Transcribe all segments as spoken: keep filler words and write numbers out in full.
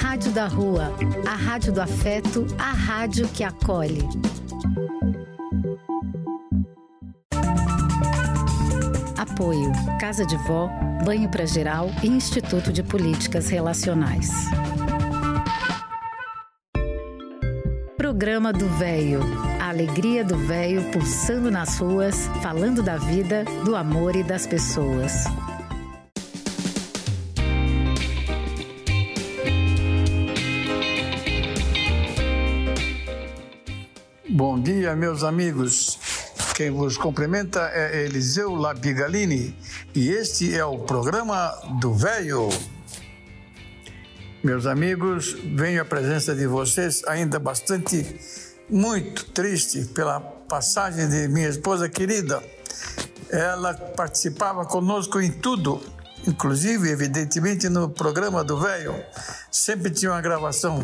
Rádio da Rua, a rádio do afeto, a rádio que acolhe. Apoio: Casa de Vó, Banho para Geral e Instituto de Políticas Relacionais. Programa do Véio. A alegria do véio pulsando nas ruas, falando da vida, do amor e das pessoas. Bom dia, meus amigos. Quem vos cumprimenta é Eliseu Labigalini e este é o Programa do Véio. Meus amigos, venho à presença de vocês ainda bastante, muito triste pela passagem de minha esposa querida. Ela participava conosco em tudo, inclusive, evidentemente, no Programa do Véio. Sempre tinha uma gravação.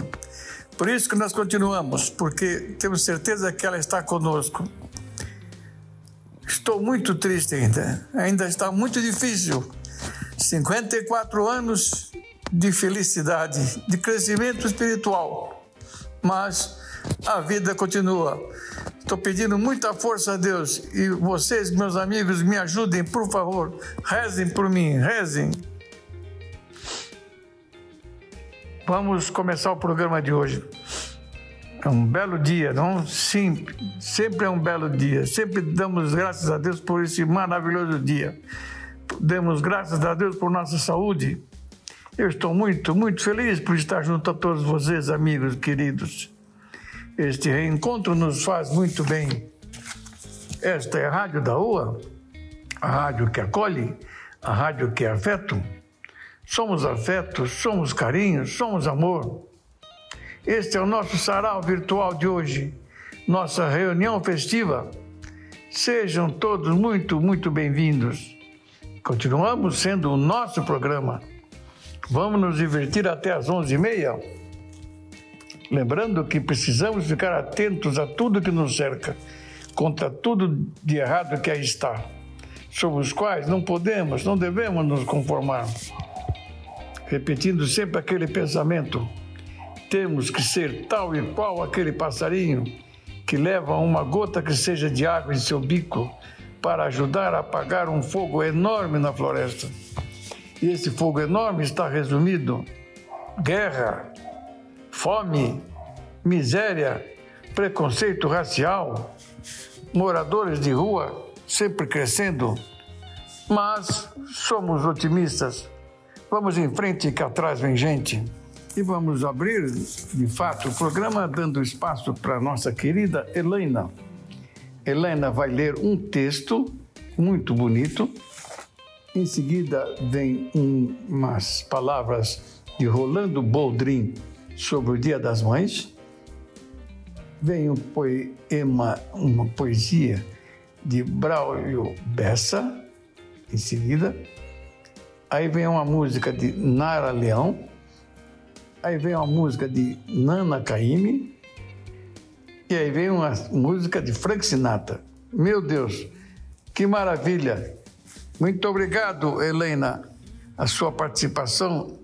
Por isso que nós continuamos, porque temos certeza que ela está conosco. Estou muito triste ainda, ainda está muito difícil. cinquenta e quatro anos de felicidade, de crescimento espiritual, mas a vida continua. Estou pedindo muita força a Deus e vocês, meus amigos, me ajudem, por favor, rezem por mim, rezem. Vamos começar o programa de hoje. É um belo dia, não? Sim, sempre é um belo dia. Sempre damos graças a Deus por esse maravilhoso dia. Demos graças a Deus por nossa saúde. Eu estou muito, muito feliz por estar junto a todos vocês, amigos queridos. Este reencontro nos faz muito bem. Esta é a Rádio da Rua, a rádio que acolhe, a rádio que é afeto. Somos afeto, somos carinho, somos amor. Este é o nosso sarau virtual de hoje, nossa reunião festiva. Sejam todos muito, muito bem-vindos. Continuamos sendo o nosso programa. Vamos nos divertir até às onze e meia. Lembrando que precisamos ficar atentos a tudo que nos cerca, contra tudo de errado que aí está, sobre os quais não podemos, não devemos nos conformar. Repetindo sempre aquele pensamento: temos que ser tal e qual aquele passarinho que leva uma gota que seja de água em seu bico para ajudar a apagar um fogo enorme na floresta. E esse fogo enorme está resumido: guerra, fome, miséria, preconceito racial, moradores de rua sempre crescendo. Mas somos otimistas. Vamos em frente, que atrás vem gente. E vamos abrir, de fato, o programa dando espaço para a nossa querida Helena. Helena vai ler um texto muito bonito. Em seguida, vem um, umas palavras de Rolando Boldrin sobre o Dia das Mães. Vem um poema, uma poesia de Braulio Bessa. Em seguida, aí vem uma música de Nara Leão. Aí vem uma música de Nana Caymmi e aí vem uma música de Frank Sinatra. Meu Deus, que maravilha! Muito obrigado, Helena. A sua participação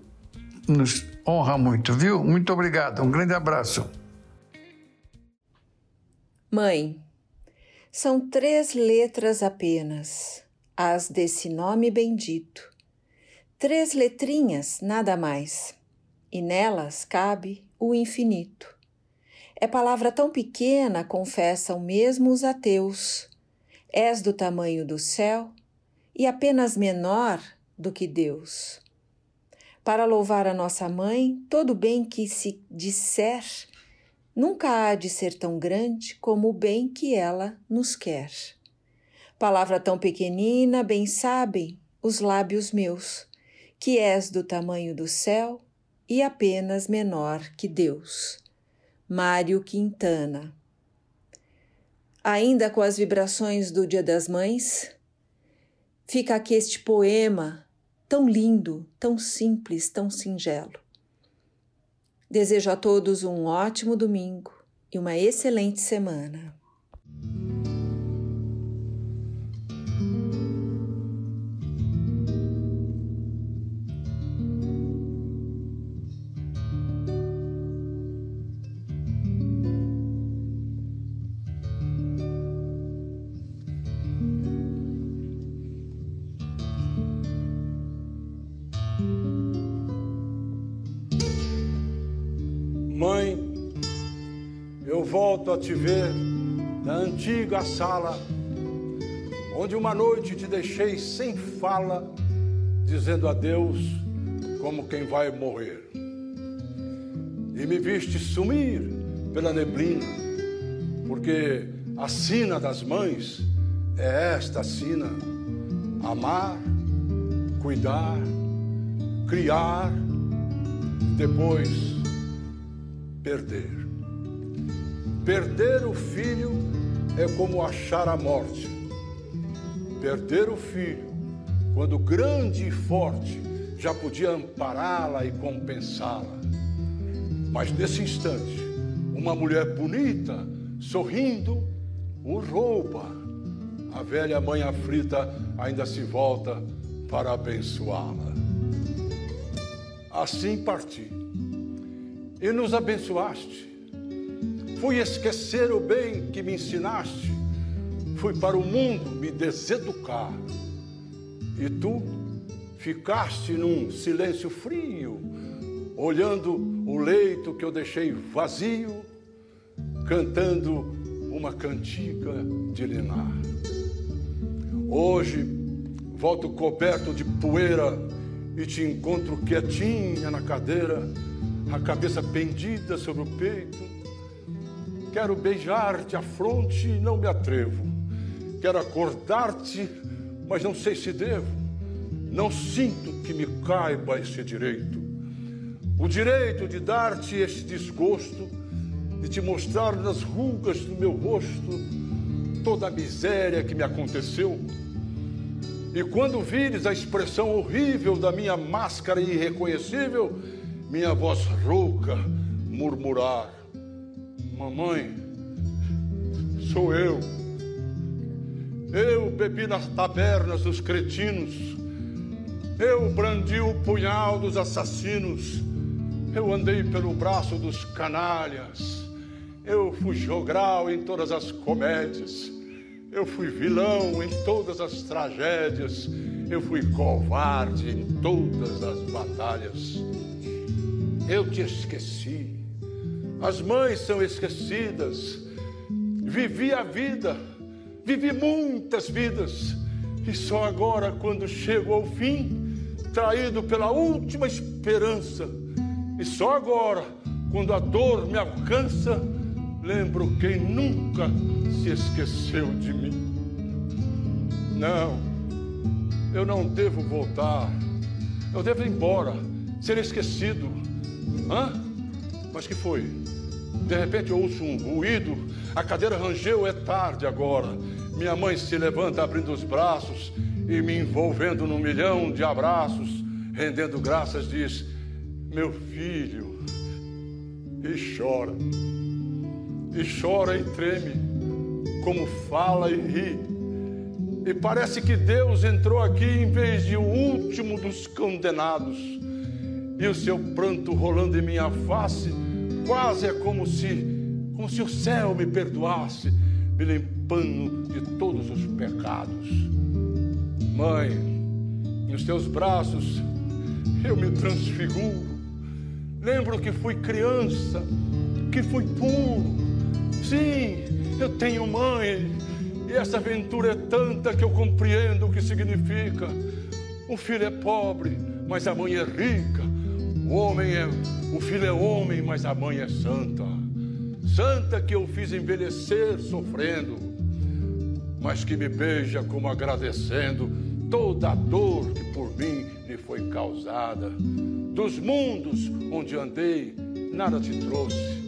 nos honra muito, viu? Muito obrigado. Um grande abraço. Mãe, são três letras apenas, as desse nome bendito. Três letrinhas, nada mais. E nelas cabe o infinito. É palavra tão pequena, confessam mesmo os ateus. És do tamanho do céu e apenas menor do que Deus. Para louvar a nossa mãe, todo bem que se disser, nunca há de ser tão grande como o bem que ela nos quer. Palavra tão pequenina, bem sabem os lábios meus, que és do tamanho do céu e apenas menor que Deus. Mário Quintana. Ainda com as vibrações do Dia das Mães, fica aqui este poema tão lindo, tão simples, tão singelo. Desejo a todos um ótimo domingo e uma excelente semana. Mãe, eu volto a te ver na antiga sala, onde uma noite te deixei sem fala, dizendo adeus como quem vai morrer. E me viste sumir pela neblina, porque a sina das mães é esta sina: amar, cuidar, criar, depois perder. Perder o filho é como achar a morte. Perder o filho, quando grande e forte, já podia ampará-la e compensá-la. Mas nesse instante, uma mulher bonita, sorrindo, o rouba. A velha mãe aflita ainda se volta para abençoá-la. Assim parti, e nos abençoaste. Fui esquecer o bem que me ensinaste. Fui para o mundo me deseducar. E tu ficaste num silêncio frio, olhando o leito que eu deixei vazio, cantando uma cantiga de linar. Hoje volto coberto de poeira e te encontro quietinha na cadeira, a cabeça pendida sobre o peito. Quero beijar-te a fronte e não me atrevo. Quero acordar-te, mas não sei se devo. Não sinto que me caiba esse direito. O direito de dar-te este desgosto, de te mostrar nas rugas do meu rosto toda a miséria que me aconteceu. E quando vires a expressão horrível da minha máscara irreconhecível, minha voz rouca murmurar: mamãe, sou eu. Eu bebi nas tabernas dos cretinos. Eu brandi o punhal dos assassinos. Eu andei pelo braço dos canalhas. Eu fui jogral em todas as comédias. Eu fui vilão em todas as tragédias, eu fui covarde em todas as batalhas. Eu te esqueci, as mães são esquecidas. Vivi a vida, vivi muitas vidas, e só agora, quando chego ao fim, traído pela última esperança, e só agora, quando a dor me alcança, lembro quem nunca se esqueceu de mim. Não, eu não devo voltar. Eu devo ir embora, ser esquecido. Hã? Mas que foi? De repente eu ouço um ruído. A cadeira rangeu, é tarde agora. Minha mãe se levanta abrindo os braços e me envolvendo num milhão de abraços, rendendo graças, diz: meu filho. E chora. E chora e treme, como fala e ri. E parece que Deus entrou aqui em vez de o último dos condenados. E o seu pranto rolando em minha face, quase é como se, como se o céu me perdoasse, me limpando de todos os pecados. Mãe, nos teus braços eu me transfiguro. Lembro que fui criança, que fui puro. Sim, eu tenho mãe, e essa aventura é tanta que eu compreendo o que significa. O filho é pobre, mas a mãe é rica. O homem é, o filho é homem, mas a mãe é santa. Santa que eu fiz envelhecer sofrendo, mas que me beija como agradecendo toda a dor que por mim lhe foi causada. Dos mundos onde andei, nada te trouxe.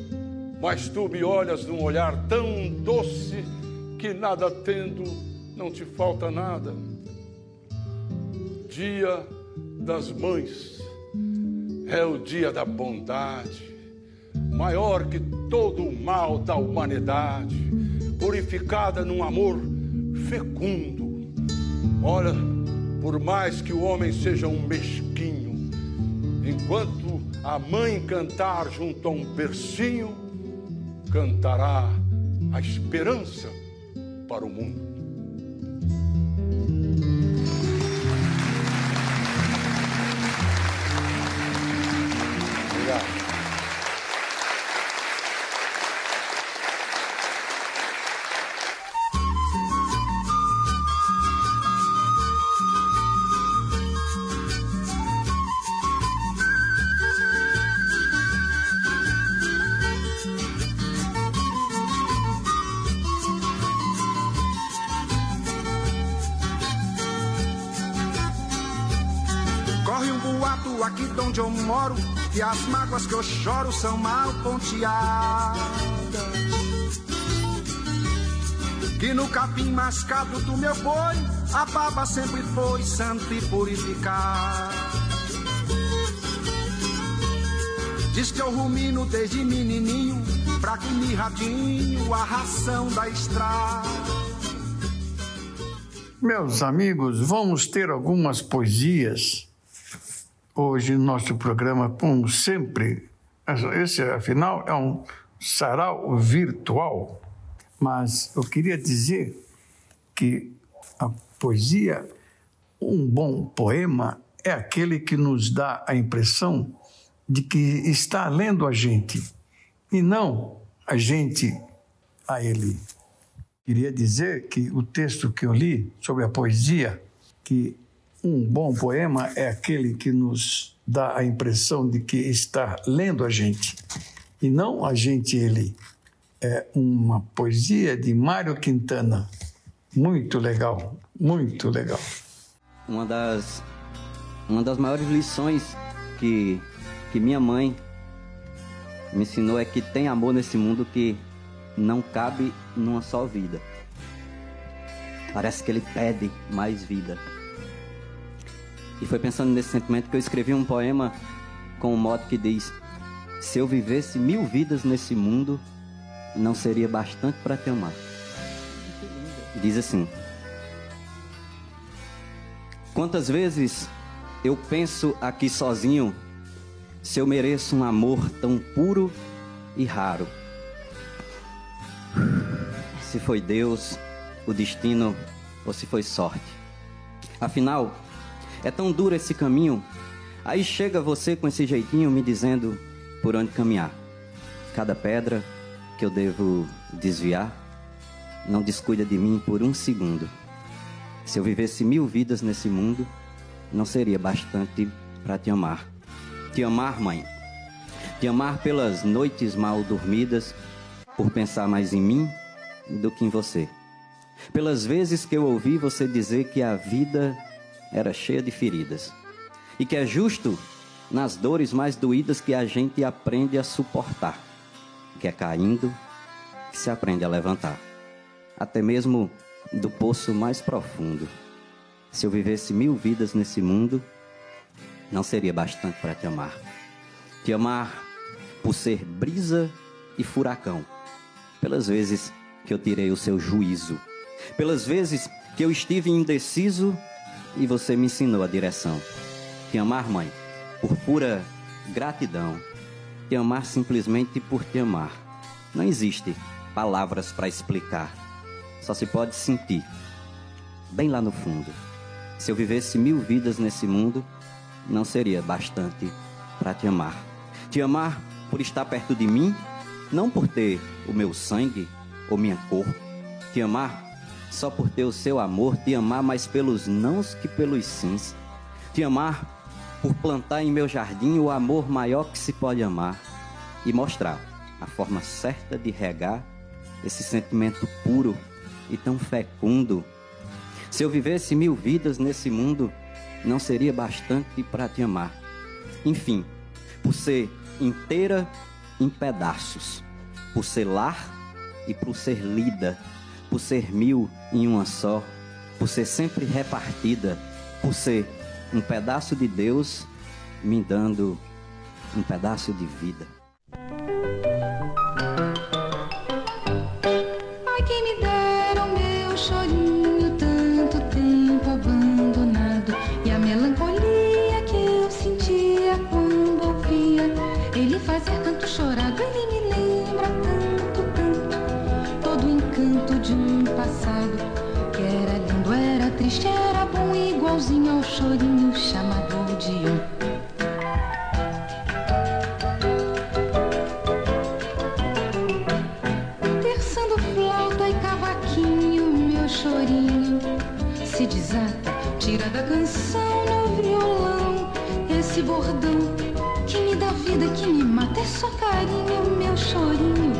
Mas tu me olhas num olhar tão doce que, nada tendo, não te falta nada. Dia das Mães é o dia da bondade, maior que todo o mal da humanidade, purificada num amor fecundo. Olha, por mais que o homem seja um mesquinho, enquanto a mãe cantar junto a um bercinho, cantará a esperança para o mundo. Obrigado. mato aqui de onde eu moro, e as mágoas que eu choro são mal ponteadas. E no capim mascado do meu boi, a baba sempre foi santa e purificada. Diz que eu rumino desde menininho, pra que mirradinho a ração da estrada. Meus amigos, vamos ter algumas poesias hoje no nosso programa, como sempre. Esse, afinal, é um sarau virtual. Mas eu queria dizer que a poesia, um bom poema, é aquele que nos dá a impressão de que está lendo a gente, e não a gente a ele. Queria dizer que o texto que eu li sobre a poesia, que um bom poema é aquele que nos dá a impressão de que está lendo a gente, e não a gente ele. É uma poesia de Mário Quintana. Muito legal, muito legal. Uma das, uma das maiores lições que, que minha mãe me ensinou é que tem amor nesse mundo que não cabe numa só vida. Parece que ele pede mais vida. E foi pensando nesse sentimento que eu escrevi um poema com um mote que diz: se eu vivesse mil vidas nesse mundo, não seria bastante para te amar. Diz assim: quantas vezes eu penso aqui sozinho se eu mereço um amor tão puro e raro. Se foi Deus, o destino, ou se foi sorte. Afinal, é tão duro esse caminho. Aí chega você com esse jeitinho me dizendo por onde caminhar. Cada pedra que eu devo desviar, não descuida de mim por um segundo. Se eu vivesse mil vidas nesse mundo, não seria bastante para te amar. Te amar, mãe. Te amar pelas noites mal dormidas, por pensar mais em mim do que em você. Pelas vezes que eu ouvi você dizer que a vida era cheia de feridas, e que é justo nas dores mais doídas que a gente aprende a suportar. Que é caindo que se aprende a levantar, até mesmo do poço mais profundo. Se eu vivesse mil vidas nesse mundo, não seria bastante para te amar. Te amar por ser brisa e furacão, pelas vezes que eu tirei o seu juízo, pelas vezes que eu estive indeciso e você me ensinou a direção. Te amar, mãe, por pura gratidão. Te amar simplesmente por te amar. Não existe palavras para explicar. Só se pode sentir, bem lá no fundo. Se eu vivesse mil vidas nesse mundo, não seria bastante para te amar. Te amar por estar perto de mim, não por ter o meu sangue ou minha cor. Te amar só por ter o seu amor. Te amar mais pelos nãos que pelos sims. Te amar por plantar em meu jardim o amor maior que se pode amar e mostrar a forma certa de regar esse sentimento puro e tão fecundo. Se eu vivesse mil vidas nesse mundo, não seria bastante para te amar. Enfim, por ser inteira em pedaços, por ser lar e por ser lida, por ser mil em uma só, por ser sempre repartida, por ser um pedaço de Deus me dando um pedaço de vida. Ai, quem me dera o meu chorinho, tanto tempo abandonado, e a melancolia que eu sentia quando ouvia ele fazer tanto chorado. Ele me lembra tanto, tanto, todo o encanto de um passado que era lindo, era triste, era bom, igualzinho ao chorinho chamador de um. Terçando flauta e cavaquinho, meu chorinho se desata, tira da canção no violão esse bordão que me dá vida, que me mata. É só carinho, meu chorinho,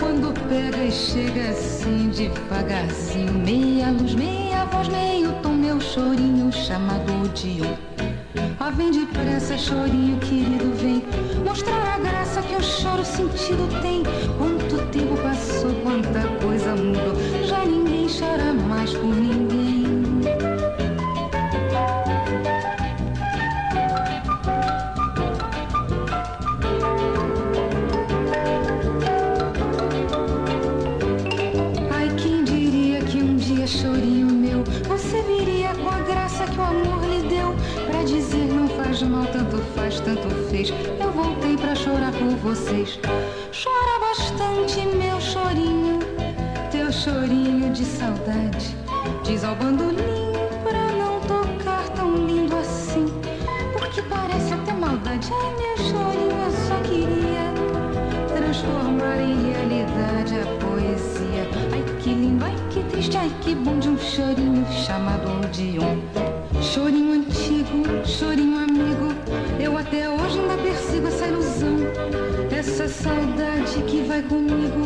quando pega e chega assim devagarzinho, meia luz, meia voz, meio tom, meu chorinho chamador de um. Ah, vem depressa, chorinho querido, vem mostrar a graça que o choro sentido tem. Quanto tempo passou, quanta coisa mudou, já ninguém chora mais por ninguém. Ai, quem diria que um dia, chorinho meu, você viria com a graça que o amor lhe deu, pra dizer não faz mal, tanto faz, tanto fez, eu voltei pra chorar por vocês. Chora bastante, meu chorinho, teu chorinho de saudade, diz ao bandolim pra não tocar tão lindo assim, porque parece até maldade. Ai, meu chorinho, eu só queria transformar em realidade a poesia. Ai, que lindo, ai, que triste, ai, que bom de um chorinho chamado Odeon. Chorinho antigo, chorinho amigo, eu até hoje ainda persigo essa ilusão, essa saudade que vai comigo,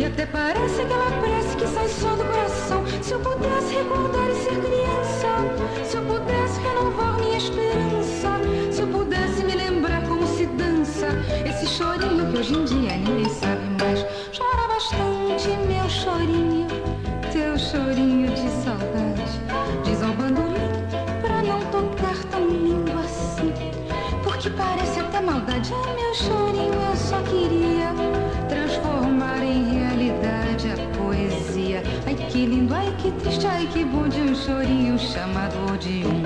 e até parece que ela parece que sai só do coração. Se eu pudesse recordar e ser criança, se eu pudesse renovar minha esperança, se eu pudesse me lembrar como se dança esse chorinho que hoje em dia ninguém sabe mais. Chora bastante, meu chorinho, teu chorinho de saudade, diz ao bandolim não tocar tão lindo assim, porque parece até maldade. Ai, meu chorinho, eu só queria transformar em realidade a poesia. Ai, que lindo, ai, que triste, ai, que bom de um chorinho chamado Odeon.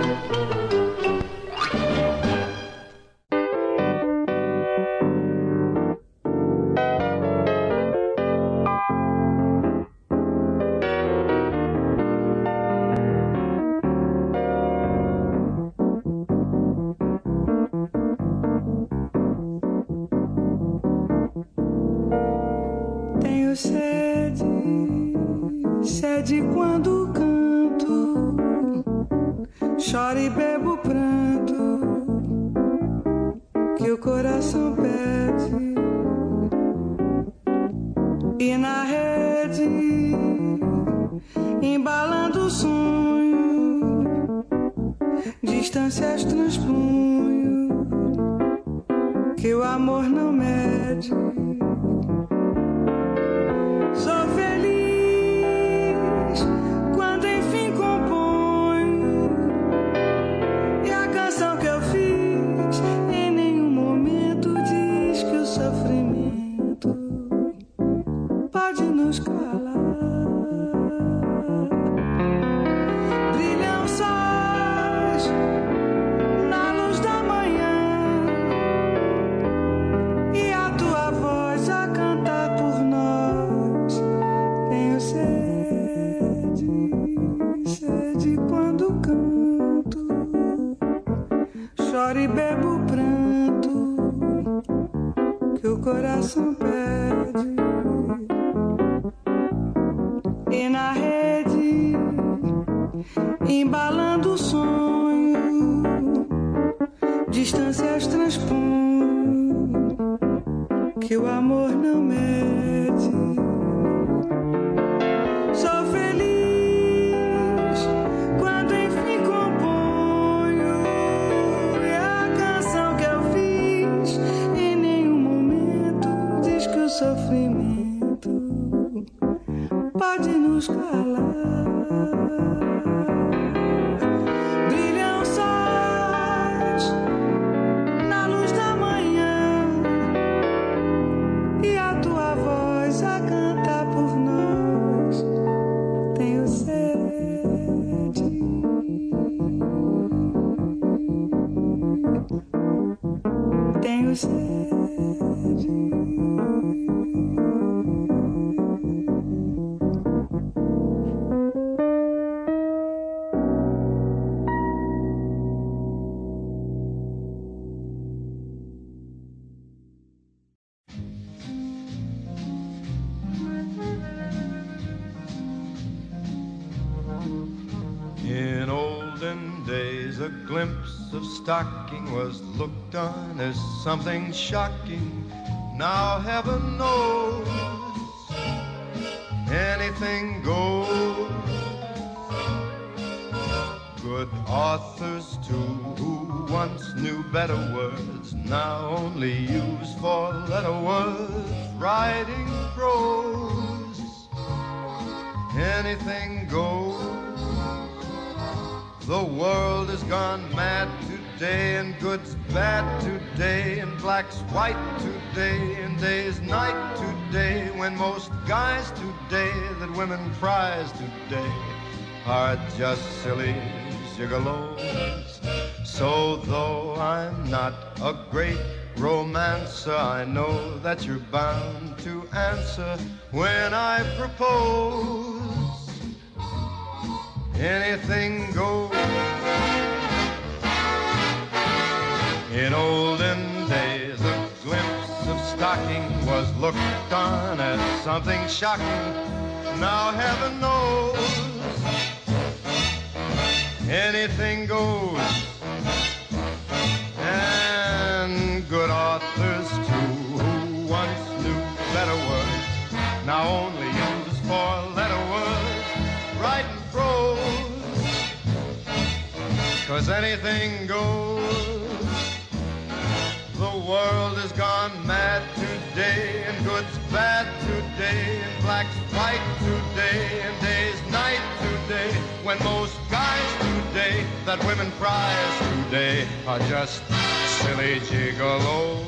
Stocking was looked on as something shocking. Now heaven knows anything goes. good authors too, who once knew better words, now only use for letter words, writing prose, anything goes. The world has gone mad today, and good's bad today, and black's white today, and day's night today, when most guys today that women prize today are just silly gigolos. So though I'm not a great romancer, I know that you're bound to answer when I propose. Anything goes. In olden days, a glimpse of stocking was looked on as something shocking. Now heaven knows, anything goes, and good authors too, who once knew better words, now only use for letter words, writing prose, cause anything goes. The world has gone mad today, and good's bad today, and black's white today, and day's night today, when most guys today that women prize today are just silly gigolos.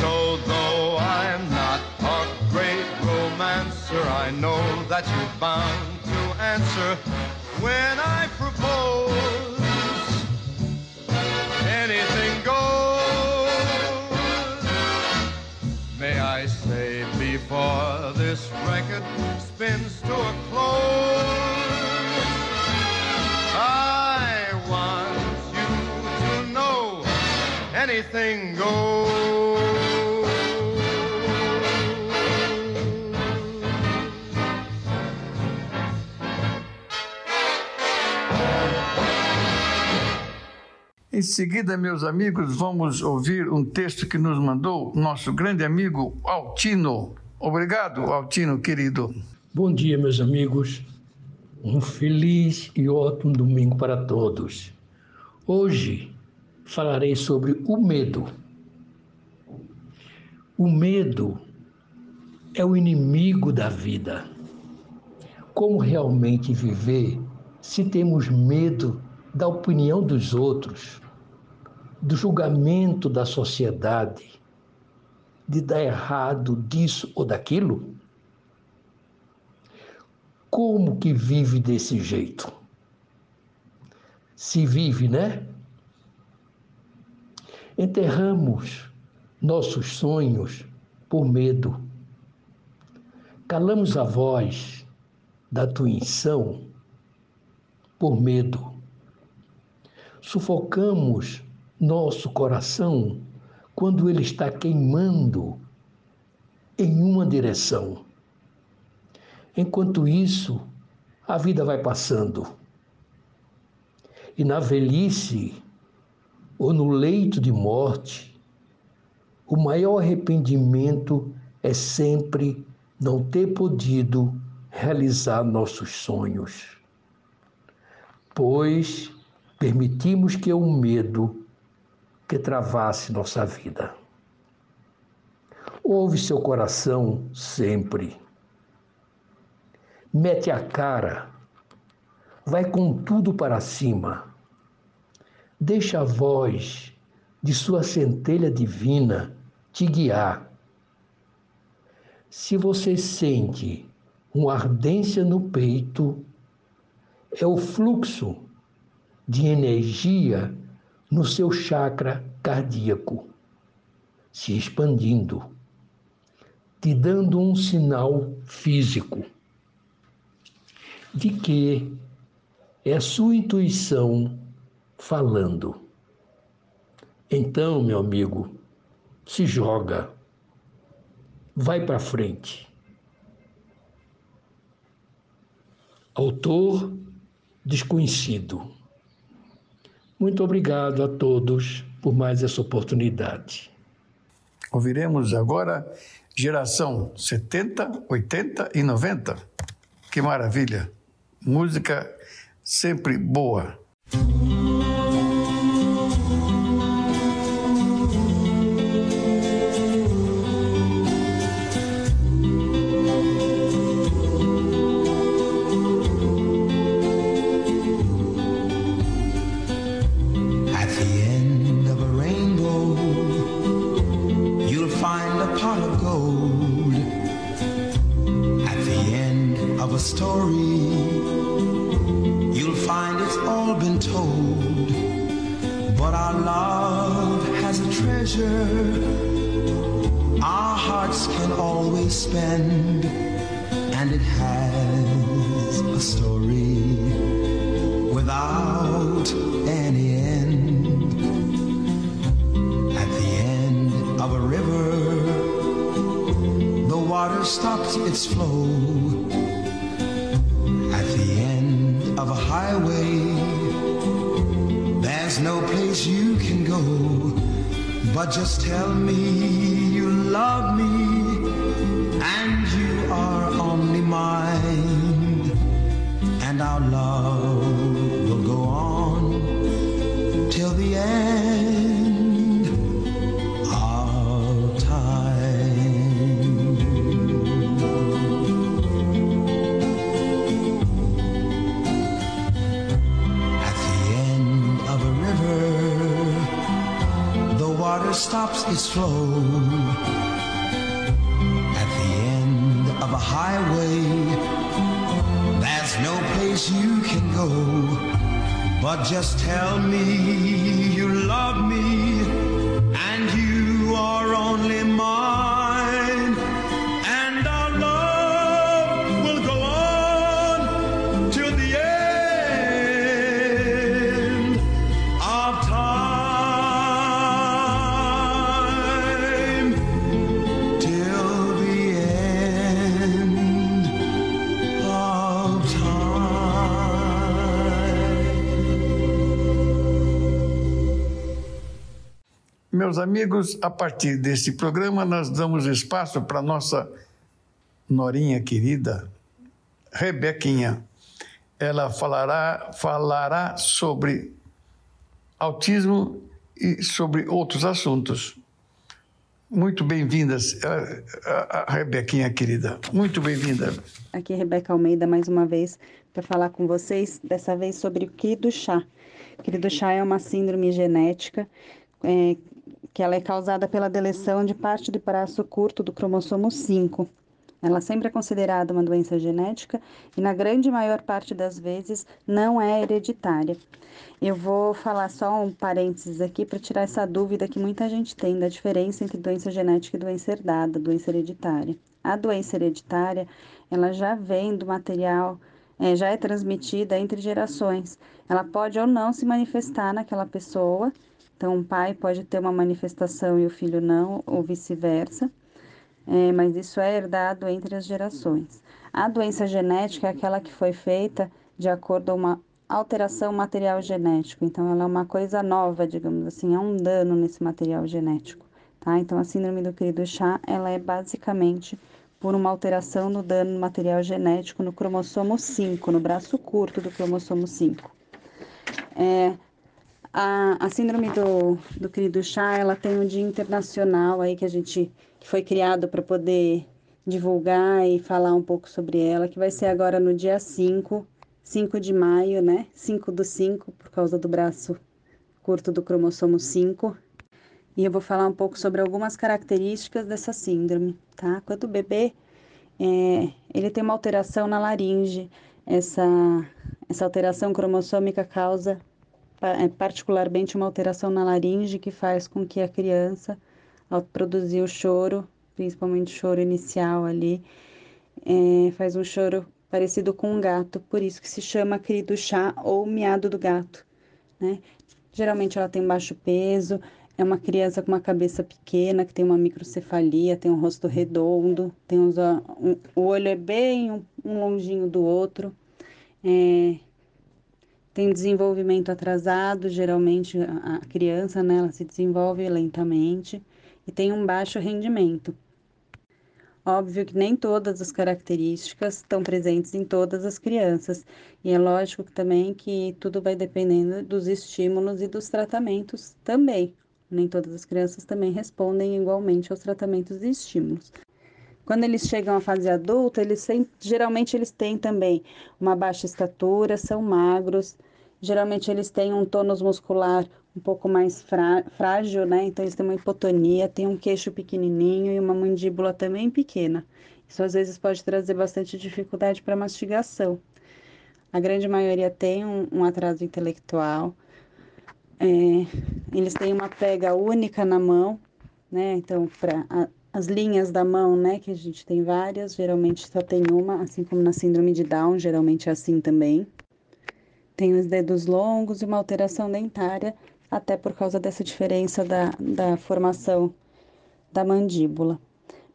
So though I'm not a great romancer, I know that you're bound to answer when I propose. Anything goes. May I say before this record spins to a close, I want you to know anything goes. Em seguida, meus amigos, vamos ouvir um texto que nos mandou nosso grande amigo Altino. Obrigado, Altino, querido. Bom dia, meus amigos. Um feliz e ótimo domingo para todos. Hoje falarei sobre o medo. O medo é o inimigo da vida. Como realmente viver se temos medo da opinião dos outros, do julgamento da sociedade, de dar errado disso ou daquilo? Como que vive desse jeito? Se vive, né? Enterramos nossos sonhos por medo. Calamos a voz da tuição por medo. Sufocamos nosso coração quando ele está queimando em uma direção. Enquanto isso, a vida vai passando. E na velhice ou no leito de morte, o maior arrependimento é sempre não ter podido realizar nossos sonhos, pois permitimos que o medo que travasse nossa vida. Ouve seu coração sempre. Mete a cara. Vai com tudo para cima. Deixa a voz de sua centelha divina te guiar. Se você sente uma ardência no peito, é o fluxo de energia no seu chakra cardíaco, se expandindo, te dando um sinal físico de que é a sua intuição falando. Então, meu amigo, se joga, vai para frente. Autor desconhecido. Muito obrigado a todos por mais essa oportunidade. Ouviremos agora geração setenta, oitenta e noventa. Que maravilha! Música sempre boa. Meus amigos, a partir desse programa nós damos espaço para nossa norinha querida, Rebequinha. Ela falará, falará sobre autismo e sobre outros assuntos. Muito bem-vindas, a, a, a Rebequinha querida. Muito bem-vinda. Aqui é Rebeca Almeida mais uma vez para falar com vocês, dessa vez sobre o Quidu-Chá. Quidu-Chá é uma síndrome genética é, que ela é causada pela deleção de parte do braço curto do cromossomo cinco. Ela sempre é considerada uma doença genética e, na grande maior parte das vezes, não é hereditária. Eu vou falar só um parênteses aqui para tirar essa dúvida que muita gente tem da diferença entre doença genética e doença herdada, doença hereditária. A doença hereditária, ela já vem do material, é, já é transmitida entre gerações. Ela pode ou não se manifestar naquela pessoa. Então, um pai pode ter uma manifestação e o filho não, ou vice-versa, é, mas isso é herdado entre as gerações. A doença genética é aquela que foi feita de acordo a uma alteração material genético, então ela é uma coisa nova, digamos assim, é um dano nesse material genético, tá? Então, a síndrome do Quidu-Chá, ela é basicamente por uma alteração no dano no material genético no cromossomo cinco, no braço curto do cromossomo cinco. É... A, a síndrome do, do Quidu-Chá, ela tem um dia internacional aí que a gente que foi criado para poder divulgar e falar um pouco sobre ela, que vai ser agora no dia cinco, cinco de maio, né? cinco do cinco, por causa do braço curto do cromossomo cinco. E eu vou falar um pouco sobre algumas características dessa síndrome, tá? Quando o bebê, é, ele tem uma alteração na laringe, essa, essa alteração cromossômica causa particularmente uma alteração na laringe que faz com que a criança, ao produzir o choro, principalmente o choro inicial ali, é, faz um choro parecido com um gato, por isso que se chama Quidu-Chá ou miado do gato, né? Geralmente ela tem baixo peso, é uma criança com uma cabeça pequena, que tem uma microcefalia, tem um rosto redondo, tem uns, um, o olho é bem um, um longinho do outro, é... Tem desenvolvimento atrasado, geralmente a criança, né, ela se desenvolve lentamente e tem um baixo rendimento. Óbvio que nem todas as características estão presentes em todas as crianças, e é lógico também que tudo vai dependendo dos estímulos e dos tratamentos também. Nem todas as crianças também respondem igualmente aos tratamentos e estímulos. Quando eles chegam à fase adulta, eles sempre, geralmente eles têm também uma baixa estatura, são magros, geralmente eles têm um tônus muscular um pouco mais frá, frágil, né? Então eles têm uma hipotonia, têm um queixo pequenininho e uma mandíbula também pequena. Isso às vezes pode trazer bastante dificuldade para mastigação. A grande maioria tem um, um atraso intelectual, é, eles têm uma pega única na mão, né? Então para... As linhas da mão, né, que a gente tem várias, geralmente só tem uma, assim como na síndrome de Down, geralmente é assim também. Tem os dedos longos e uma alteração dentária, até por causa dessa diferença da, da formação da mandíbula.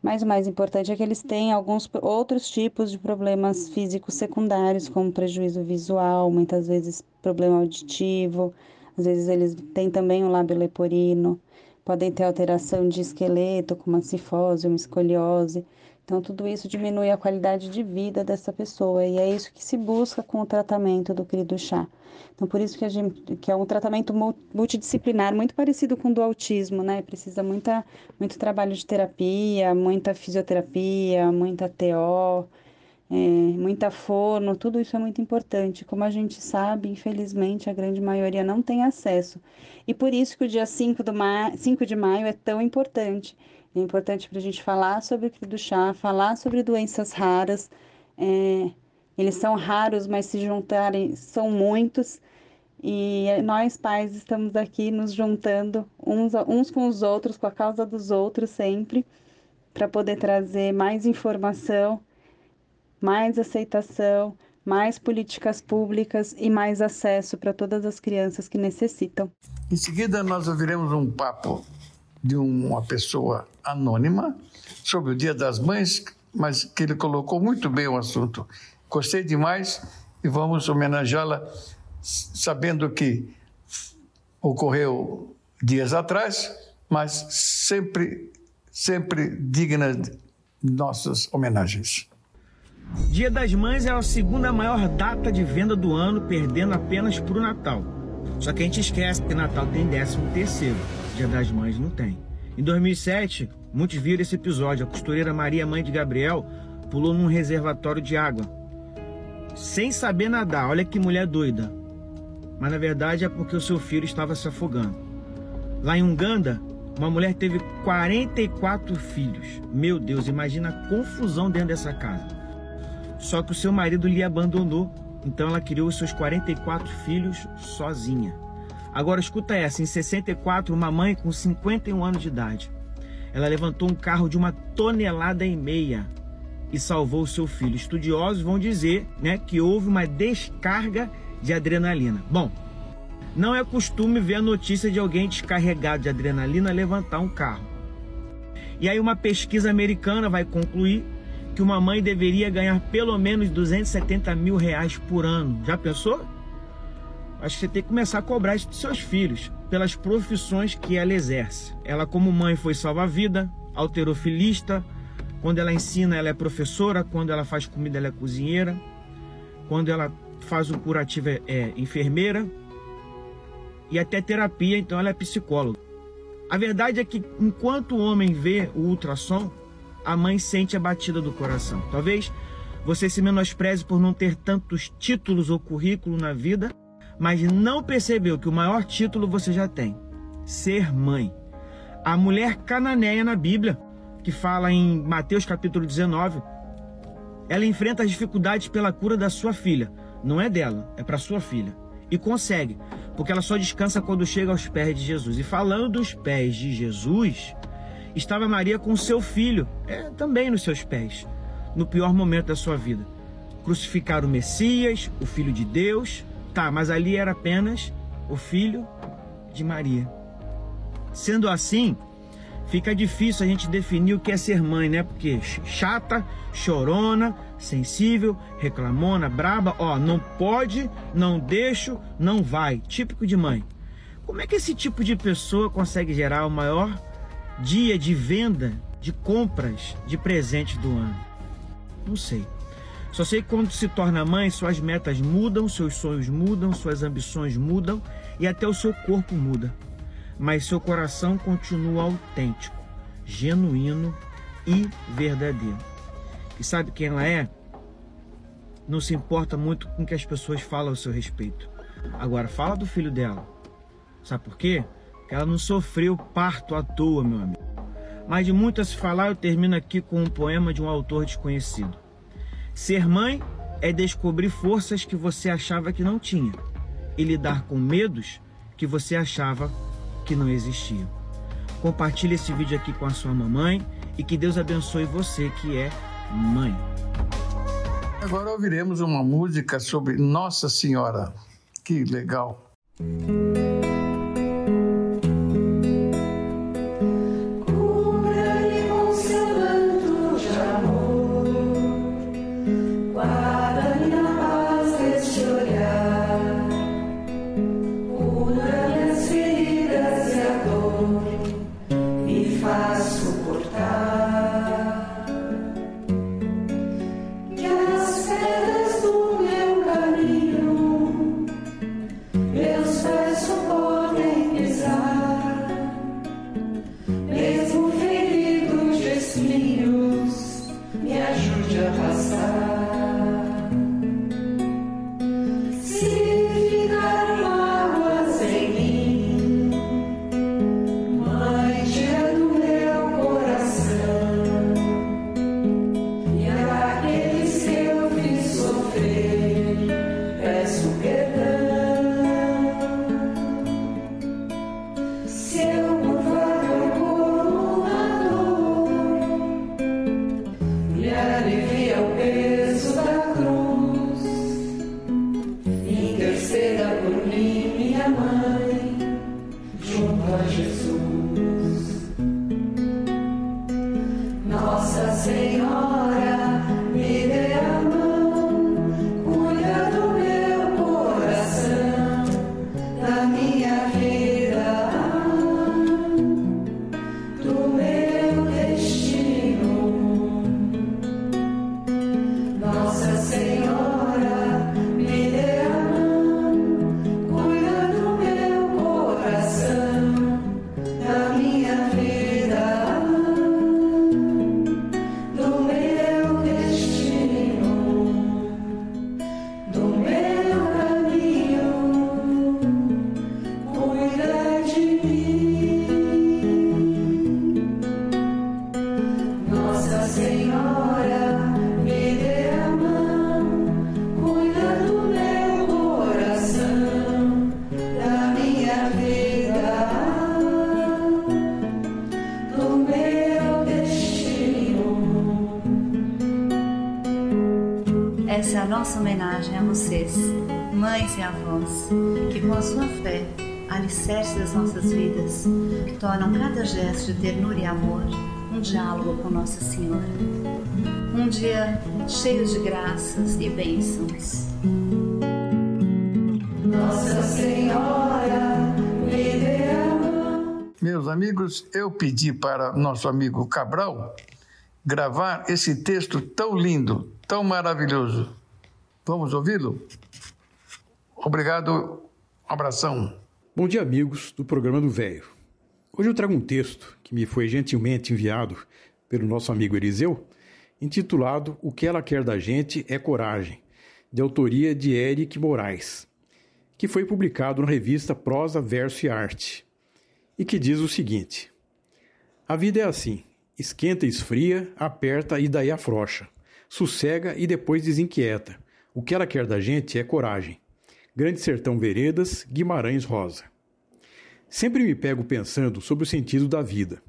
Mas o mais importante é que eles têm alguns outros tipos de problemas físicos secundários, como prejuízo visual, muitas vezes problema auditivo, às vezes eles têm também o lábio leporino. Podem ter alteração de esqueleto, como uma cifose, uma escoliose. Então, tudo isso diminui a qualidade de vida dessa pessoa. E é isso que se busca com o tratamento do Cri do Chá. Então, por isso que, a gente, que é um tratamento multidisciplinar, muito parecido com o do autismo, né? Precisa muita, muito trabalho de terapia, muita fisioterapia, muita T O, é, muita fono. Tudo isso é muito importante. Como a gente sabe, infelizmente, a grande maioria não tem acesso. E por isso que o dia cinco de maio é tão importante. É importante para a gente falar sobre o Cri do Chá, falar sobre doenças raras. É, eles são raros, mas se juntarem, são muitos. E nós, pais, estamos aqui nos juntando uns, uns com os outros, com a causa dos outros sempre, para poder trazer mais informação, mais aceitação, mais políticas públicas e mais acesso para todas as crianças que necessitam. Em seguida, nós ouviremos um papo de uma pessoa anônima sobre o Dia das Mães, mas que ele colocou muito bem o assunto. Gostei demais e vamos homenageá-la sabendo que ocorreu dias atrás, mas sempre, sempre digna de nossas homenagens. Dia das Mães é a segunda maior data de venda do ano, perdendo apenas para o Natal. Só que a gente esquece que Natal tem décimo terceiro, Dia das Mães não tem. Em dois mil e sete, muitos viram esse episódio, a costureira Maria, mãe de Gabriel, pulou num reservatório de água, sem saber nadar, olha que mulher doida. Mas na verdade é porque o seu filho estava se afogando. Lá em Uganda, uma mulher teve quarenta e quatro filhos. Meu Deus, imagina a confusão dentro dessa casa. Só que o seu marido lhe abandonou, então ela criou os seus quarenta e quatro filhos sozinha. Agora escuta essa, em sessenta e quatro, uma mãe com cinquenta e um anos de idade, ela levantou um carro de uma tonelada e meia e salvou o seu filho. Estudiosos vão dizer, né, que houve uma descarga de adrenalina. Bom, não é costume ver a notícia de alguém descarregado de adrenalina levantar um carro. E aí uma pesquisa americana vai concluir que uma mãe deveria ganhar pelo menos duzentos e setenta mil reais por ano. Já pensou? Acho que você tem que começar a cobrar isso dos seus filhos, pelas profissões que ela exerce. Ela, como mãe, foi salva-vida, halterofilista. Quando ela ensina, ela é professora. Quando ela faz comida, ela é cozinheira. Quando ela faz o curativo, é, é enfermeira. E até terapia, então ela é psicóloga. A verdade é que, enquanto o homem vê o ultrassom, a mãe sente a batida do coração. Talvez você se menospreze por não ter tantos títulos ou currículo na vida, mas não percebeu que o maior título você já tem: ser mãe. A mulher cananeia na Bíblia, que fala em Mateus capítulo dezenove, ela enfrenta as dificuldades pela cura da sua filha. Não é dela, é para sua filha. E consegue, porque ela só descansa quando chega aos pés de Jesus. E falando dos pés de Jesus, estava Maria com seu filho, é, também nos seus pés, no pior momento da sua vida. Crucificaram o Messias, o Filho de Deus, tá, mas ali era apenas o filho de Maria. Sendo assim, fica difícil a gente definir o que é ser mãe, né? Porque chata, chorona, sensível, reclamona, braba, ó, não pode, não deixo, não vai, típico de mãe. Como é que esse tipo de pessoa consegue gerar o maior dia de venda de compras de presentes do ano? Não sei. Só sei que quando se torna mãe, suas metas mudam, seus sonhos mudam, suas ambições mudam e até o seu corpo muda. Mas seu coração continua autêntico, genuíno e verdadeiro. E sabe quem ela é? Não se importa muito com o que as pessoas falam ao seu respeito. Agora, fala do filho dela. Sabe por quê? Porque ela não sofreu parto à toa, meu amigo. Mas de muito a se falar, eu termino aqui com um poema de um autor desconhecido. Ser mãe é descobrir forças que você achava que não tinha e lidar com medos que você achava que não existiam. Compartilhe esse vídeo aqui com a sua mamãe e que Deus abençoe você que é mãe. Agora ouviremos uma música sobre Nossa Senhora. Que legal! Nossa homenagem a vocês, mães e avós, que com a sua fé, alicerce das nossas vidas, tornam cada gesto de ternura e amor um diálogo com Nossa Senhora. Um dia cheio de graças e bênçãos. Nossa Senhora, me dê a mão. Meus amigos, eu pedi para nosso amigo Cabral gravar esse texto tão lindo, tão maravilhoso. Vamos ouvi-lo? Obrigado, um abração. Bom dia, amigos do programa do Véio. Hoje eu trago um texto que me foi gentilmente enviado pelo nosso amigo Eliseu, intitulado O que ela quer da gente é coragem, de autoria de Eric Moraes, que foi publicado na revista Prosa, Verso e Arte, e que diz o seguinte: a vida é assim, esquenta e esfria, aperta e daí afrouxa, sossega e depois desinquieta. O que ela quer da gente é coragem. Grande Sertão Veredas, Guimarães Rosa. Sempre me pego pensando sobre o sentido da vida.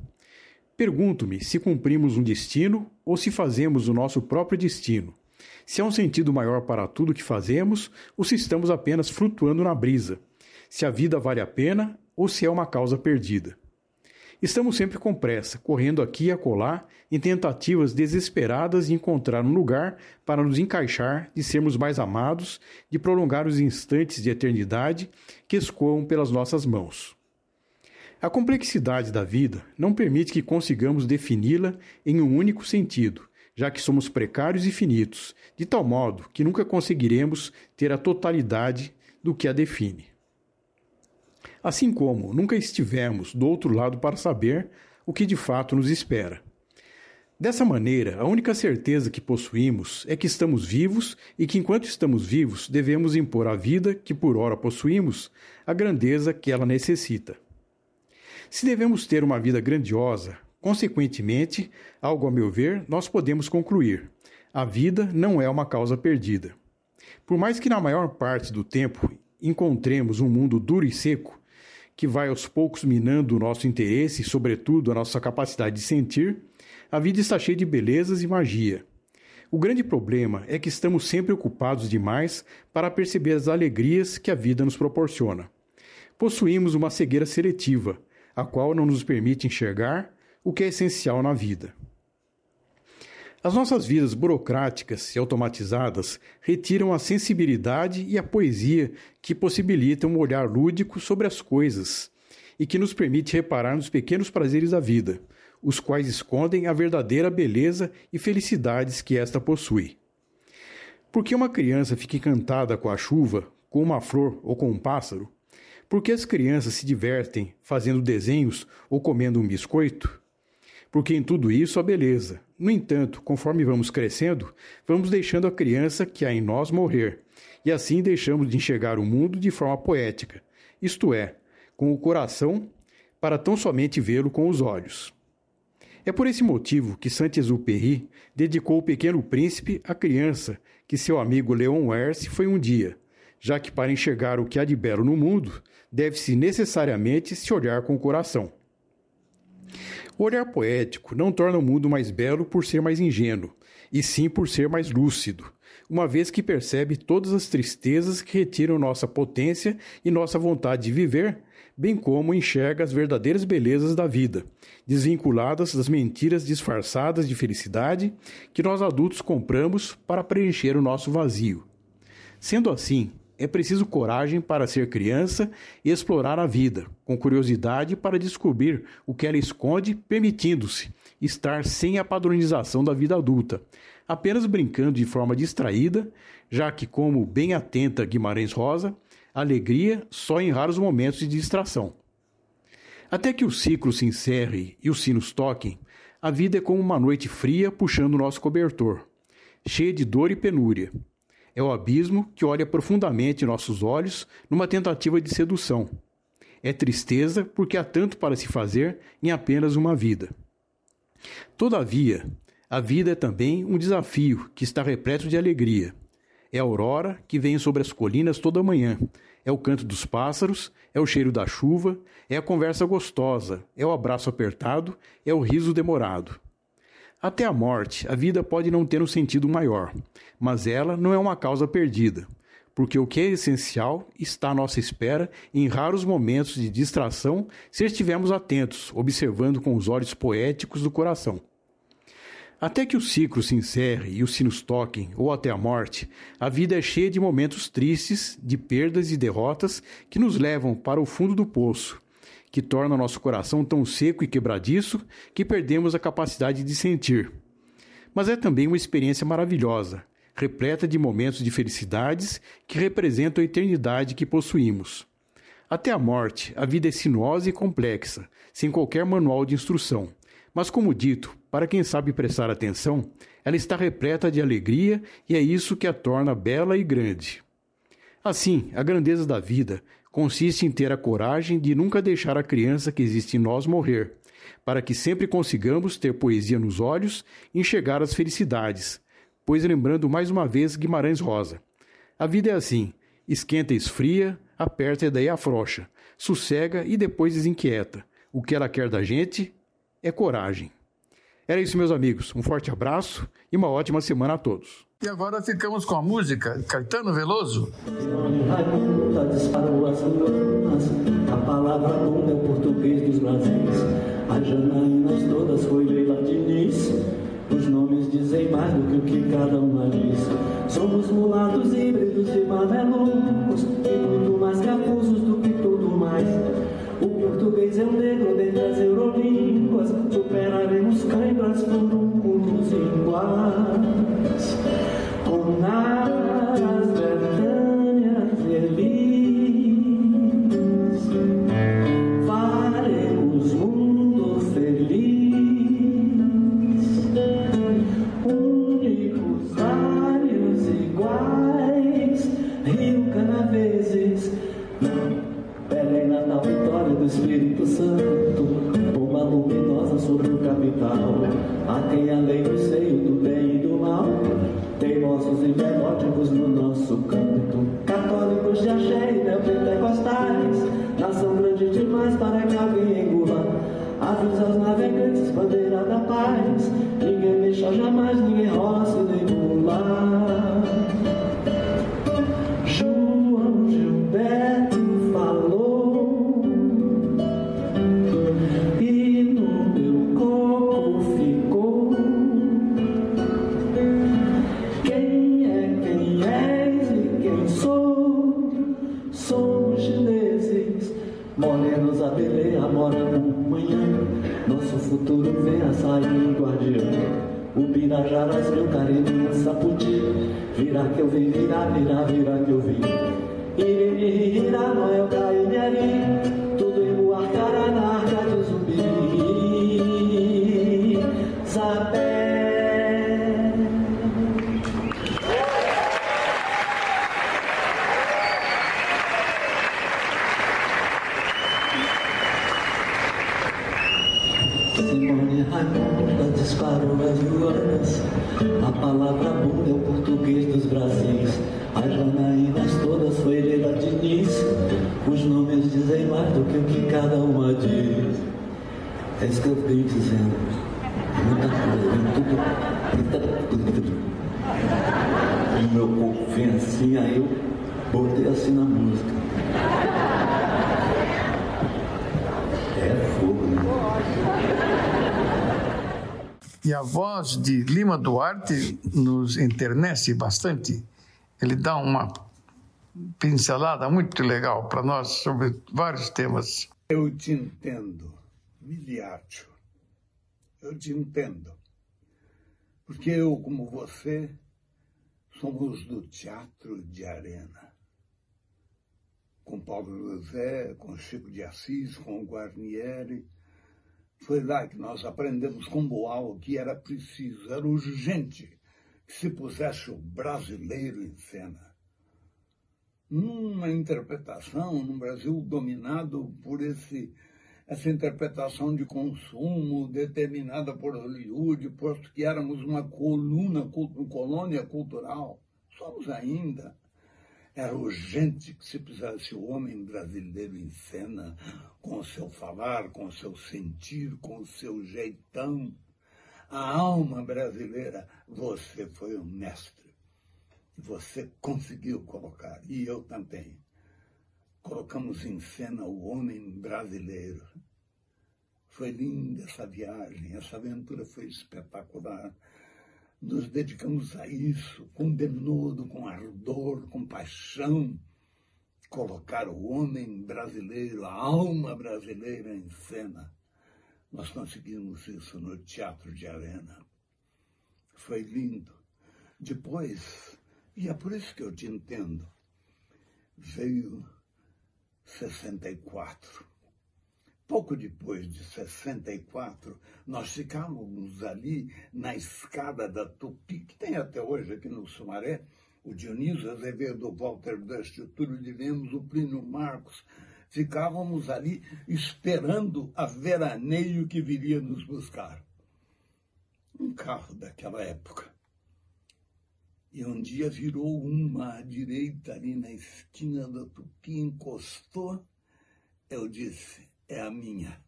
Pergunto-me se cumprimos um destino ou se fazemos o nosso próprio destino. Se há um sentido maior para tudo que fazemos ou se estamos apenas flutuando na brisa. Se a vida vale a pena ou se é uma causa perdida. Estamos sempre com pressa, correndo aqui e acolá, em tentativas desesperadas de encontrar um lugar para nos encaixar, de sermos mais amados, de prolongar os instantes de eternidade que escoam pelas nossas mãos. A complexidade da vida não permite que consigamos defini-la em um único sentido, já que somos precários e finitos, de tal modo que nunca conseguiremos ter a totalidade do que a define. Assim como nunca estivemos do outro lado para saber o que de fato nos espera. Dessa maneira, a única certeza que possuímos é que estamos vivos e que, enquanto estamos vivos, devemos impor à vida que por ora possuímos a grandeza que ela necessita. Se devemos ter uma vida grandiosa, consequentemente, algo a meu ver, nós podemos concluir: a vida não é uma causa perdida. Por mais que na maior parte do tempo encontremos um mundo duro e seco, que vai aos poucos minando o nosso interesse e, sobretudo, a nossa capacidade de sentir, a vida está cheia de belezas e magia. O grande problema é que estamos sempre ocupados demais para perceber as alegrias que a vida nos proporciona. Possuímos uma cegueira seletiva, a qual não nos permite enxergar o que é essencial na vida. As nossas vidas burocráticas e automatizadas retiram a sensibilidade e a poesia que possibilitam um olhar lúdico sobre as coisas e que nos permite reparar nos pequenos prazeres da vida, os quais escondem a verdadeira beleza e felicidades que esta possui. Por que uma criança fica encantada com a chuva, com uma flor ou com um pássaro? Por que as crianças se divertem fazendo desenhos ou comendo um biscoito? Porque em tudo isso há beleza. No entanto, conforme vamos crescendo, vamos deixando a criança que há em nós morrer, e assim deixamos de enxergar o mundo de forma poética, isto é, com o coração, para tão somente vê-lo com os olhos. É por esse motivo que Saint-Exupéry dedicou O Pequeno Príncipe à criança que seu amigo Léon Werth foi um dia, já que para enxergar o que há de belo no mundo, deve-se necessariamente se olhar com o coração. O olhar poético não torna o mundo mais belo por ser mais ingênuo, e sim por ser mais lúcido, uma vez que percebe todas as tristezas que retiram nossa potência e nossa vontade de viver, bem como enxerga as verdadeiras belezas da vida, desvinculadas das mentiras disfarçadas de felicidade que nós adultos compramos para preencher o nosso vazio. Sendo assim, é preciso coragem para ser criança e explorar a vida, com curiosidade para descobrir o que ela esconde, permitindo-se estar sem a padronização da vida adulta, apenas brincando de forma distraída, já que, como bem atenta Guimarães Rosa, alegria só em raros momentos de distração. Até que o ciclo se encerre e os sinos toquem, a vida é como uma noite fria puxando o nosso cobertor, cheia de dor e penúria. É o abismo que olha profundamente nossos olhos numa tentativa de sedução. É tristeza porque há tanto para se fazer em apenas uma vida. Todavia, a vida é também um desafio que está repleto de alegria. É a aurora que vem sobre as colinas toda manhã. É o canto dos pássaros, é o cheiro da chuva, é a conversa gostosa, é o abraço apertado, é o riso demorado. Até a morte, a vida pode não ter um sentido maior, mas ela não é uma causa perdida, porque o que é essencial está à nossa espera em raros momentos de distração se estivermos atentos, observando com os olhos poéticos do coração. Até que o ciclo se encerre e os sinos toquem, ou até a morte, a vida é cheia de momentos tristes, de perdas e derrotas que nos levam para o fundo do poço, que torna nosso coração tão seco e quebradiço que perdemos a capacidade de sentir. Mas é também uma experiência maravilhosa, repleta de momentos de felicidades que representam a eternidade que possuímos. Até a morte, a vida é sinuosa e complexa, sem qualquer manual de instrução. Mas, como dito, para quem sabe prestar atenção, ela está repleta de alegria e é isso que a torna bela e grande. Assim, a grandeza da vida consiste em ter a coragem de nunca deixar a criança que existe em nós morrer, para que sempre consigamos ter poesia nos olhos e enxergar as felicidades, pois, lembrando mais uma vez Guimarães Rosa, a vida é assim, esquenta e esfria, aperta e daí afrouxa, sossega e depois desinquieta. O que ela quer da gente é coragem. Era isso, meus amigos. Um forte abraço e uma ótima semana a todos. E agora ficamos com a música Caetano Veloso. A palavra toda é português dos Brasis. A janainas todas foi Leila Diniz. Os nomes dizem mais do que o que cada uma diz. Somos mulatos híbridos e mamelucos, e muito mais cafusos do que tudo mais. O português é um negro a quem além do seio do bem e do mal, teimosos e melódicos no nosso canto, católicos de axé e neopentecostais, nação grande demais para cabe engula, avisa aos navegantes, bandeira da paz, ninguém mexa jamais, ninguém rola, se nem pula. João Gilberto falou e no meu corpo ficou. Quem é, quem és e quem sou? Somos chineses, morenos a belê, mora por manhã. Nosso futuro vem a sair guardião. Ubirajaras, meu carinho, saputi, virá que eu vim, virá, virá, virá que eu vim. Iriri, irá, noel, cainari, tudo em luar, cara, na arca de zumbi. Sapé. Simone Raimonda disparou as ruanas, a palavra bunda é o português dos Brasis. As janaínas todas foi Leila Diniz, os nomes dizem mais do que o que cada uma diz. É isso que eu venho dizendo. Muita coisa, vem tudo. E o meu corpo vem assim, aí eu botei assim na música. É fogo, né? E a voz de Lima Duarte nos enternece bastante. Ele dá uma pincelada muito legal para nós sobre vários temas. Eu te entendo, Miliaccio. Eu te entendo. Porque eu, como você, somos do teatro de arena. Com Paulo José, com Chico de Assis, com Guarnieri. Foi lá que nós aprendemos com Boal que era preciso, era urgente que se pusesse o brasileiro em cena. Numa interpretação, num Brasil dominado por esse, essa interpretação de consumo determinada por Hollywood, posto que éramos uma coluna, colônia cultural, somos ainda. Era urgente que se pusesse o homem brasileiro em cena, com o seu falar, com o seu sentir, com o seu jeitão. A alma brasileira, você foi um mestre. Você conseguiu colocar, e eu também. Colocamos em cena o homem brasileiro. Foi linda essa viagem, essa aventura foi espetacular. Nos dedicamos a isso, com denodo, com ardor, com paixão. Colocar o homem brasileiro, a alma brasileira em cena. Nós conseguimos isso no Teatro de Arena. Foi lindo. Depois, e é por isso que eu te entendo, veio sessenta e quatro. Pouco depois de sessenta e quatro, nós ficávamos ali na escada da Tupi, que tem até hoje aqui no Sumaré, o Dionísio Azevedo, o Walter Desch, o Túlio de Lemos, o Plínio Marcos. Ficávamos ali esperando a veraneio que viria nos buscar. Um carro daquela época. E um dia virou uma à direita ali na esquina da Tupi, encostou, eu disse... é a minha.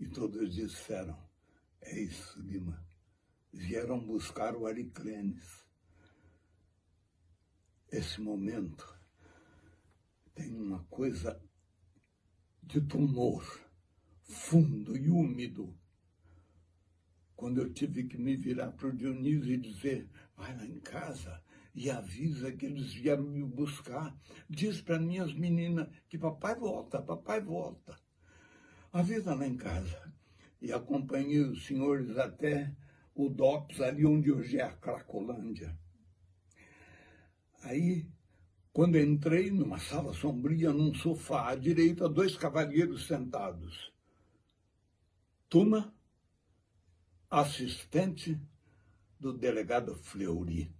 E todos disseram, é isso, Lima. Vieram buscar o Ariclenes. Esse momento tem uma coisa de tumor, fundo e úmido. Quando eu tive que me virar para o Dionísio e dizer, vai lá em casa e avisa que eles vieram me buscar. Diz para minhas meninas que papai volta, papai volta. Avisa lá em casa. E acompanhei os senhores até o D O P S, ali onde hoje é a Cracolândia. Aí, quando entrei numa sala sombria, num sofá, à direita, dois cavalheiros sentados. Tuma, assistente do delegado Fleury.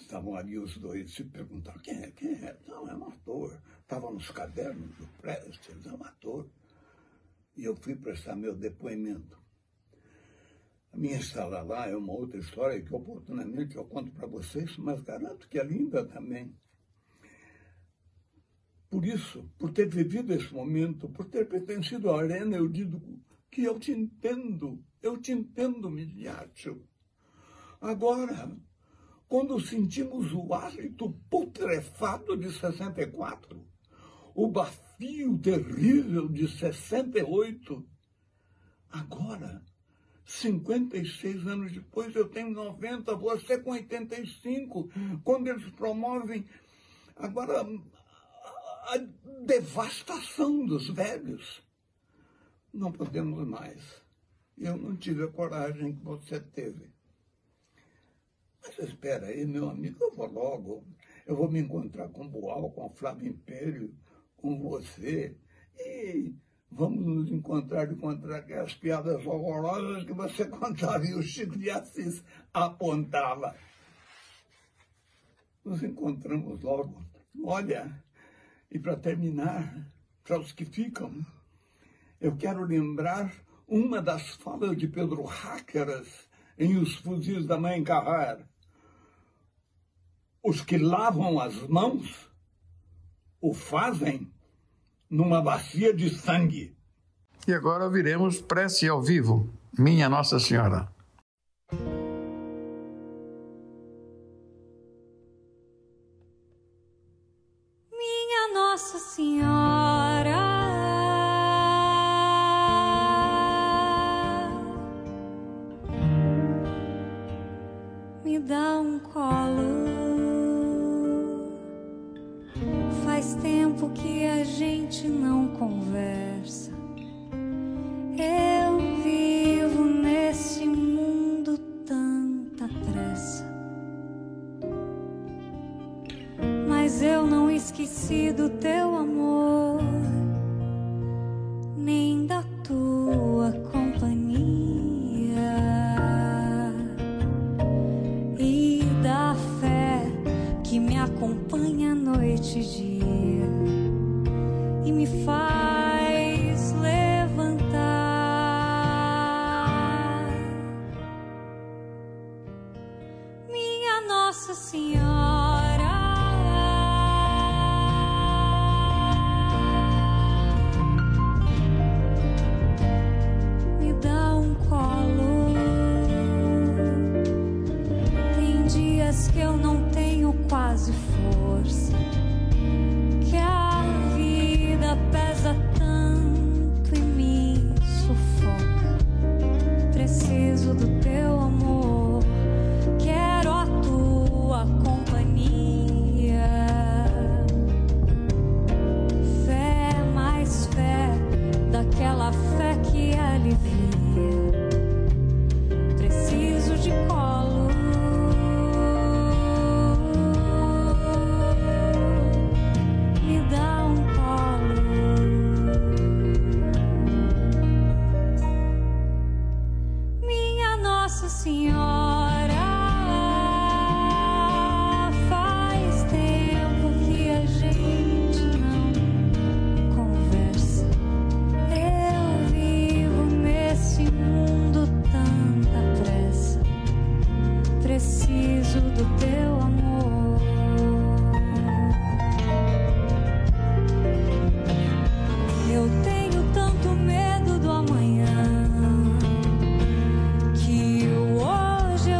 Estavam ali os dois, se perguntaram, quem é? Quem é? Não, é um ator. Estava nos cadernos do Prestes, é um ator. e eu fui prestar meu depoimento. A minha sala lá é uma outra história que oportunamente eu conto para vocês, mas garanto que é linda também. Por isso, por ter vivido esse momento, por ter pertencido à arena, eu digo que eu te entendo, eu te entendo, midiático. Agora, quando sentimos o hálito putrefado de sessenta e quatro, o bafio terrível de sessenta e oito, agora, cinquenta e seis anos depois, eu tenho noventa, você com oitenta e cinco, quando eles promovem, agora, a devastação dos velhos. Não podemos mais. Eu não tive a coragem que você teve. Mas espera aí, meu amigo, eu vou logo. Eu vou me encontrar com o Boal, com o Flávio Império, com você. E vamos nos encontrar e encontrar aquelas piadas horrorosas que você contava e o Chico de Assis apontava. Nos encontramos logo. Olha... E, para terminar, para os que ficam, eu quero lembrar uma das falas de Pedro Ráqueras em Os Fuzis da Mãe Carrar. Os que lavam as mãos o fazem numa bacia de sangue. E agora ouviremos Prece ao Vivo, Minha Nossa Senhora. Nossa Senhora, me dá um colo. Faz tempo que a gente não conversa. Eu vivo nesse mundo tanta pressa, mas eu não esqueci do teu amor, nem da tua companhia e da fé que me acompanha noite e dia e me faz levantar. Minha Nossa Senhora, que eu não tenho quase força, que a vida pesa tanto e me sufoca. Preciso do teu amor, quero a tua companhia. Fé, mais fé, daquela fé que alivia. Preciso de colo. Senhora, faz tempo que a gente não conversa. Eu vivo nesse mundo tanta pressa. Preciso do teu amor. Eu tenho tanto medo do amanhã. Hoje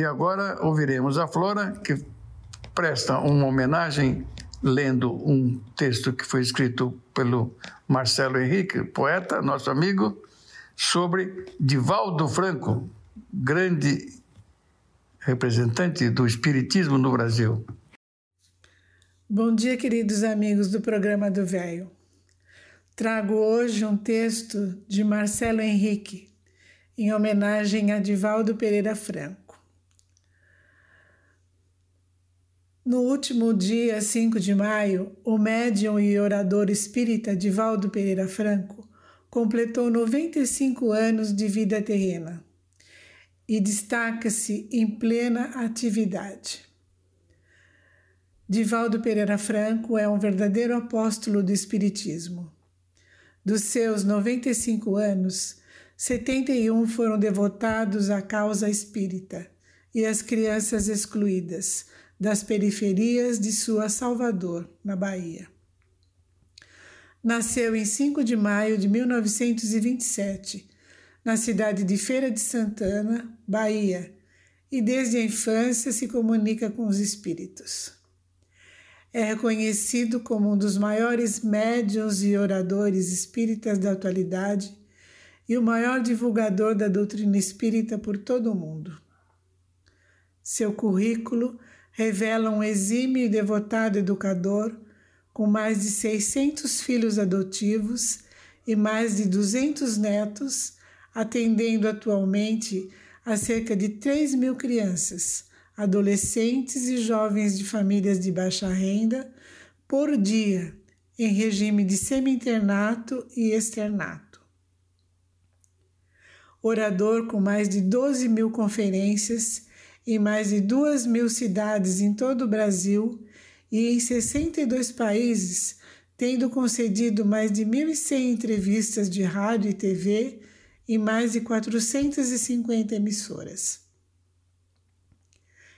E agora ouviremos a Flora, que presta uma homenagem lendo um texto que foi escrito pelo Marcelo Henrique, poeta, nosso amigo, sobre Divaldo Franco, grande representante do espiritismo no Brasil. Bom dia, queridos amigos do programa do Véio. Trago hoje um texto de Marcelo Henrique, em homenagem a Divaldo Pereira Franco. No último dia cinco de maio, o médium e orador espírita Divaldo Pereira Franco completou noventa e cinco anos de vida terrena e destaca-se em plena atividade. Divaldo Pereira Franco é um verdadeiro apóstolo do espiritismo. Dos seus noventa e cinco anos, setenta e um foram devotados à causa espírita e às crianças excluídas das periferias de sua Salvador, na Bahia. Nasceu em cinco de maio de mil novecentos e vinte e sete, na cidade de Feira de Santana, Bahia, e desde a infância se comunica com os espíritos. É reconhecido como um dos maiores médiuns e oradores espíritas da atualidade e o maior divulgador da doutrina espírita por todo o mundo. Seu currículo revela um exímio e devotado educador, com mais de seiscentos filhos adotivos e mais de duzentos netos, atendendo atualmente a cerca de três mil crianças, adolescentes e jovens de famílias de baixa renda por dia, em regime de semi-internato e externato. Orador com mais de doze mil conferências em mais de duas mil cidades em todo o Brasil e em sessenta e dois países, tendo concedido mais de mil e cem entrevistas de rádio e T V em mais de quatrocentas e cinquenta emissoras.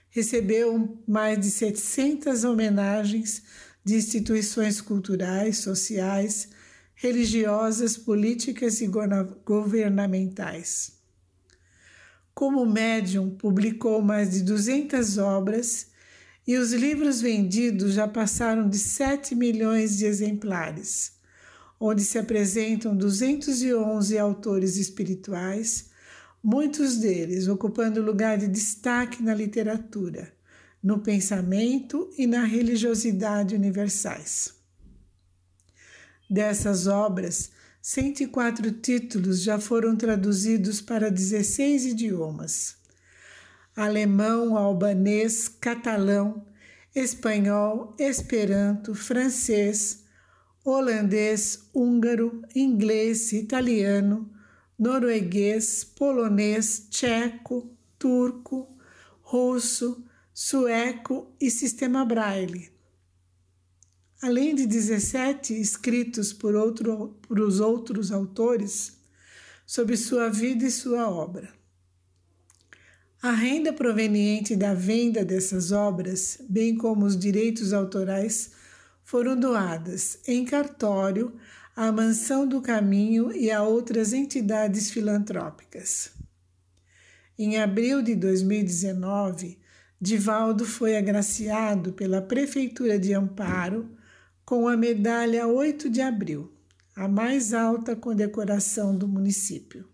Recebeu mais de setecentas homenagens de instituições culturais, sociais, religiosas, políticas e governamentais. Como médium, publicou mais de duzentas obras e os livros vendidos já passaram de sete milhões de exemplares, onde se apresentam duzentos e onze autores espirituais, muitos deles ocupando lugar de destaque na literatura, no pensamento e na religiosidade universais. Dessas obras, cento e quatro títulos já foram traduzidos para dezesseis idiomas. Alemão, albanês, catalão, espanhol, esperanto, francês, holandês, húngaro, inglês, italiano, norueguês, polonês, tcheco, turco, russo, sueco e sistema Braille. Além de dezessete escritos por, outro, por os outros autores sobre sua vida e sua obra. A renda proveniente da venda dessas obras, bem como os direitos autorais, foram doadas em cartório à Mansão do Caminho e a outras entidades filantrópicas. Em abril de dois mil e dezenove, Divaldo foi agraciado pela Prefeitura de Amparo com a medalha oito de abril, a mais alta condecoração do município.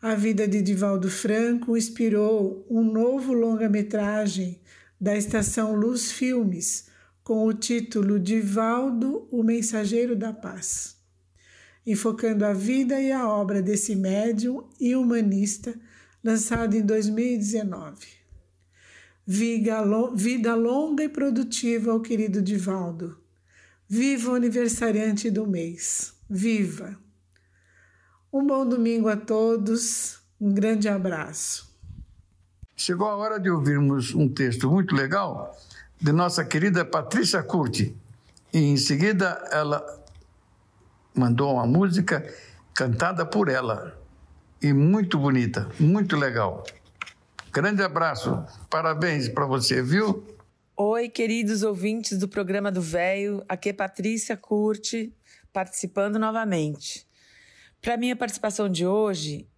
A vida de Divaldo Franco inspirou um novo longa-metragem da Estação Luz Filmes, com o título Divaldo, o Mensageiro da Paz, enfocando a vida e a obra desse médium e humanista, lançado em dois mil e dezenove. Vida longa e produtiva ao querido Divaldo. Viva o aniversariante do mês. Viva! Um bom domingo a todos, um grande abraço. Chegou a hora de ouvirmos um texto muito legal de nossa querida Patrícia Curti. E em seguida ela mandou uma música cantada por ela. E muito bonita, muito legal. Grande abraço, parabéns para você, viu? Oi, queridos ouvintes do programa do Véio, aqui é Patrícia Curti, participando novamente. Para minha participação de hoje,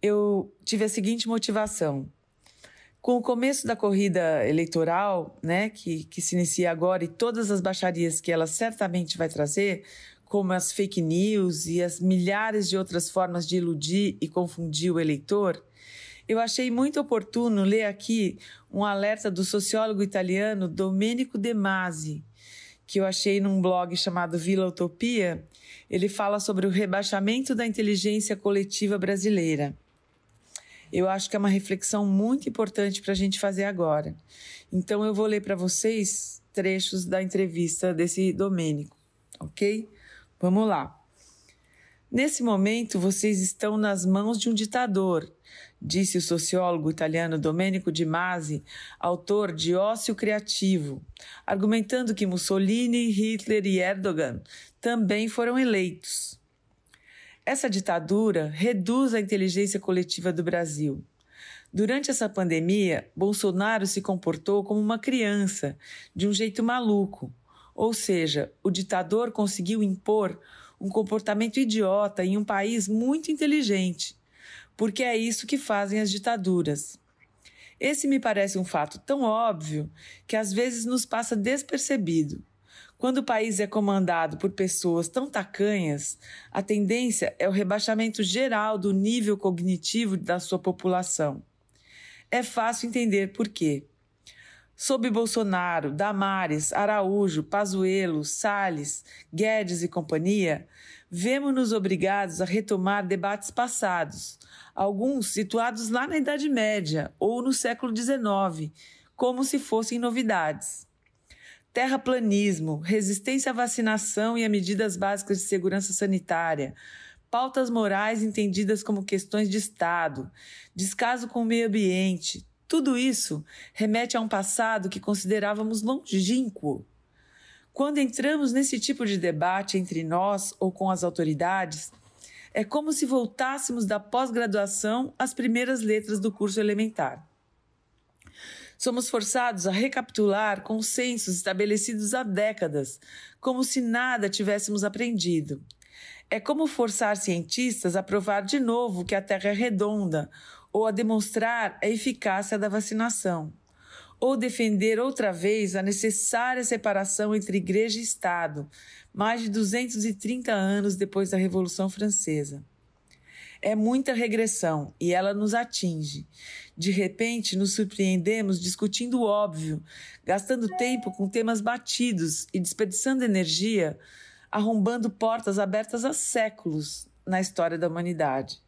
eu tive a seguinte motivação. Com o começo da corrida eleitoral, né, que, que se inicia agora, e todas as baixarias que ela certamente vai trazer, como as fake news e as milhares de outras formas de iludir e confundir o eleitor, eu achei muito oportuno ler aqui um alerta do sociólogo italiano Domenico De Masi, que eu achei num blog chamado Vila Utopia. Ele fala sobre o rebaixamento da inteligência coletiva brasileira. Eu acho que é uma reflexão muito importante para a gente fazer agora. Então, eu vou ler para vocês trechos da entrevista desse Domênico, ok? Vamos lá. Nesse momento, vocês estão nas mãos de um ditador, disse o sociólogo italiano Domenico De Masi, autor de Ócio Criativo, argumentando que Mussolini, Hitler e Erdogan também foram eleitos. Essa ditadura reduz a inteligência coletiva do Brasil. Durante essa pandemia, Bolsonaro se comportou como uma criança, de um jeito maluco. Ou seja, o ditador conseguiu impor um comportamento idiota em um país muito inteligente, porque é isso que fazem as ditaduras. Esse me parece um fato tão óbvio que às vezes nos passa despercebido. Quando o país é comandado por pessoas tão tacanhas, a tendência é o rebaixamento geral do nível cognitivo da sua população. É fácil entender por quê. Sob Bolsonaro, Damares, Araújo, Pazuello, Salles, Guedes e companhia, vemo-nos obrigados a retomar debates passados, alguns situados lá na Idade Média ou no século dezenove, como se fossem novidades. Terraplanismo, resistência à vacinação e a medidas básicas de segurança sanitária, pautas morais entendidas como questões de Estado, descaso com o meio ambiente, tudo isso remete a um passado que considerávamos longínquo. Quando entramos nesse tipo de debate entre nós ou com as autoridades, é como se voltássemos da pós-graduação às primeiras letras do curso elementar. Somos forçados a recapitular consensos estabelecidos há décadas, como se nada tivéssemos aprendido. É como forçar cientistas a provar de novo que a Terra é redonda, ou a demonstrar a eficácia da vacinação, ou defender outra vez a necessária separação entre Igreja e Estado, mais de duzentos e trinta anos depois da Revolução Francesa. É muita regressão e ela nos atinge. De repente, nos surpreendemos discutindo o óbvio, gastando tempo com temas batidos e desperdiçando energia, arrombando portas abertas há séculos na história da humanidade.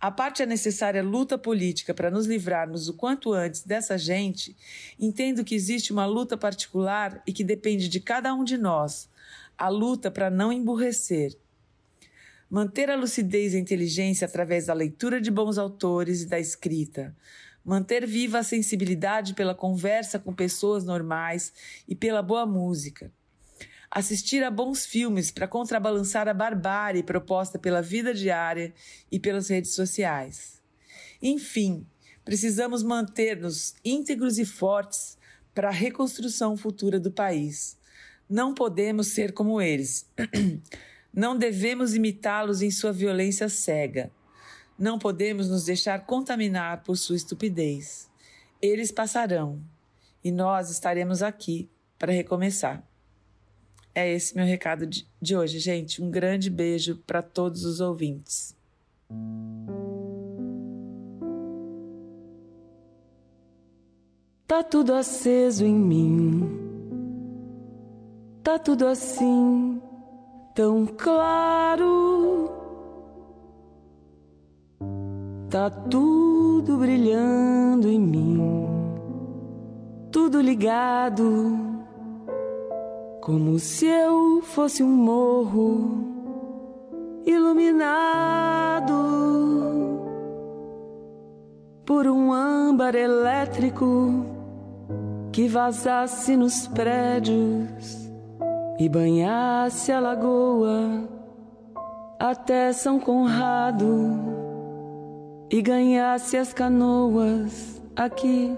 A parte a necessária luta política para nos livrarmos o quanto antes dessa gente, entendo que existe uma luta particular e que depende de cada um de nós, a luta para não emburrecer. Manter a lucidez e a inteligência através da leitura de bons autores e da escrita. Manter viva a sensibilidade pela conversa com pessoas normais e pela boa música. Assistir a bons filmes para contrabalançar a barbárie proposta pela vida diária e pelas redes sociais. Enfim, precisamos manter-nos íntegros e fortes para a reconstrução futura do país. Não podemos ser como eles. Não devemos imitá-los em sua violência cega. Não podemos nos deixar contaminar por sua estupidez. Eles passarão e nós estaremos aqui para recomeçar. É esse meu recado de hoje, gente. Um grande beijo para todos os ouvintes. Tá tudo aceso em mim. Tá tudo assim. Tão claro, tá tudo brilhando em mim, tudo ligado, como se eu fosse um morro iluminado por um âmbar elétrico que vazasse nos prédios e banhasse a lagoa até São Conrado e ganhasse as canoas aqui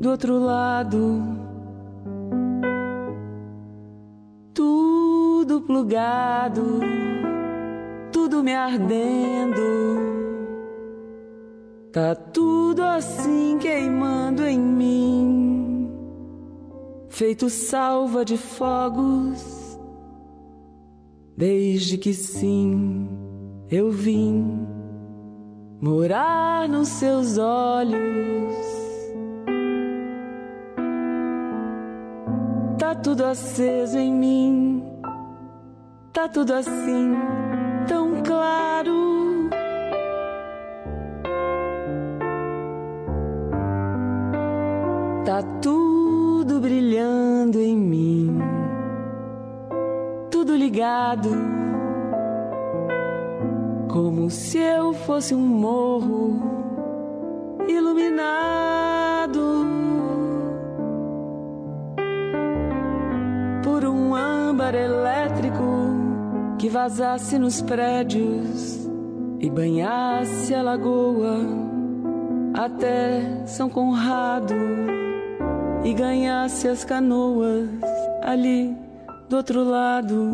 do outro lado. Tudo plugado, tudo me ardendo. Tá tudo assim queimando em mim, feito salva de fogos, desde que sim eu vim morar nos seus olhos. Tá tudo aceso em mim, tá tudo assim tão claro. Tá tudo brilhando em mim, tudo ligado, como se eu fosse um morro iluminado por um âmbar elétrico que vazasse nos prédios e banhasse a lagoa até São Conrado e ganhasse as canoas ali do outro lado.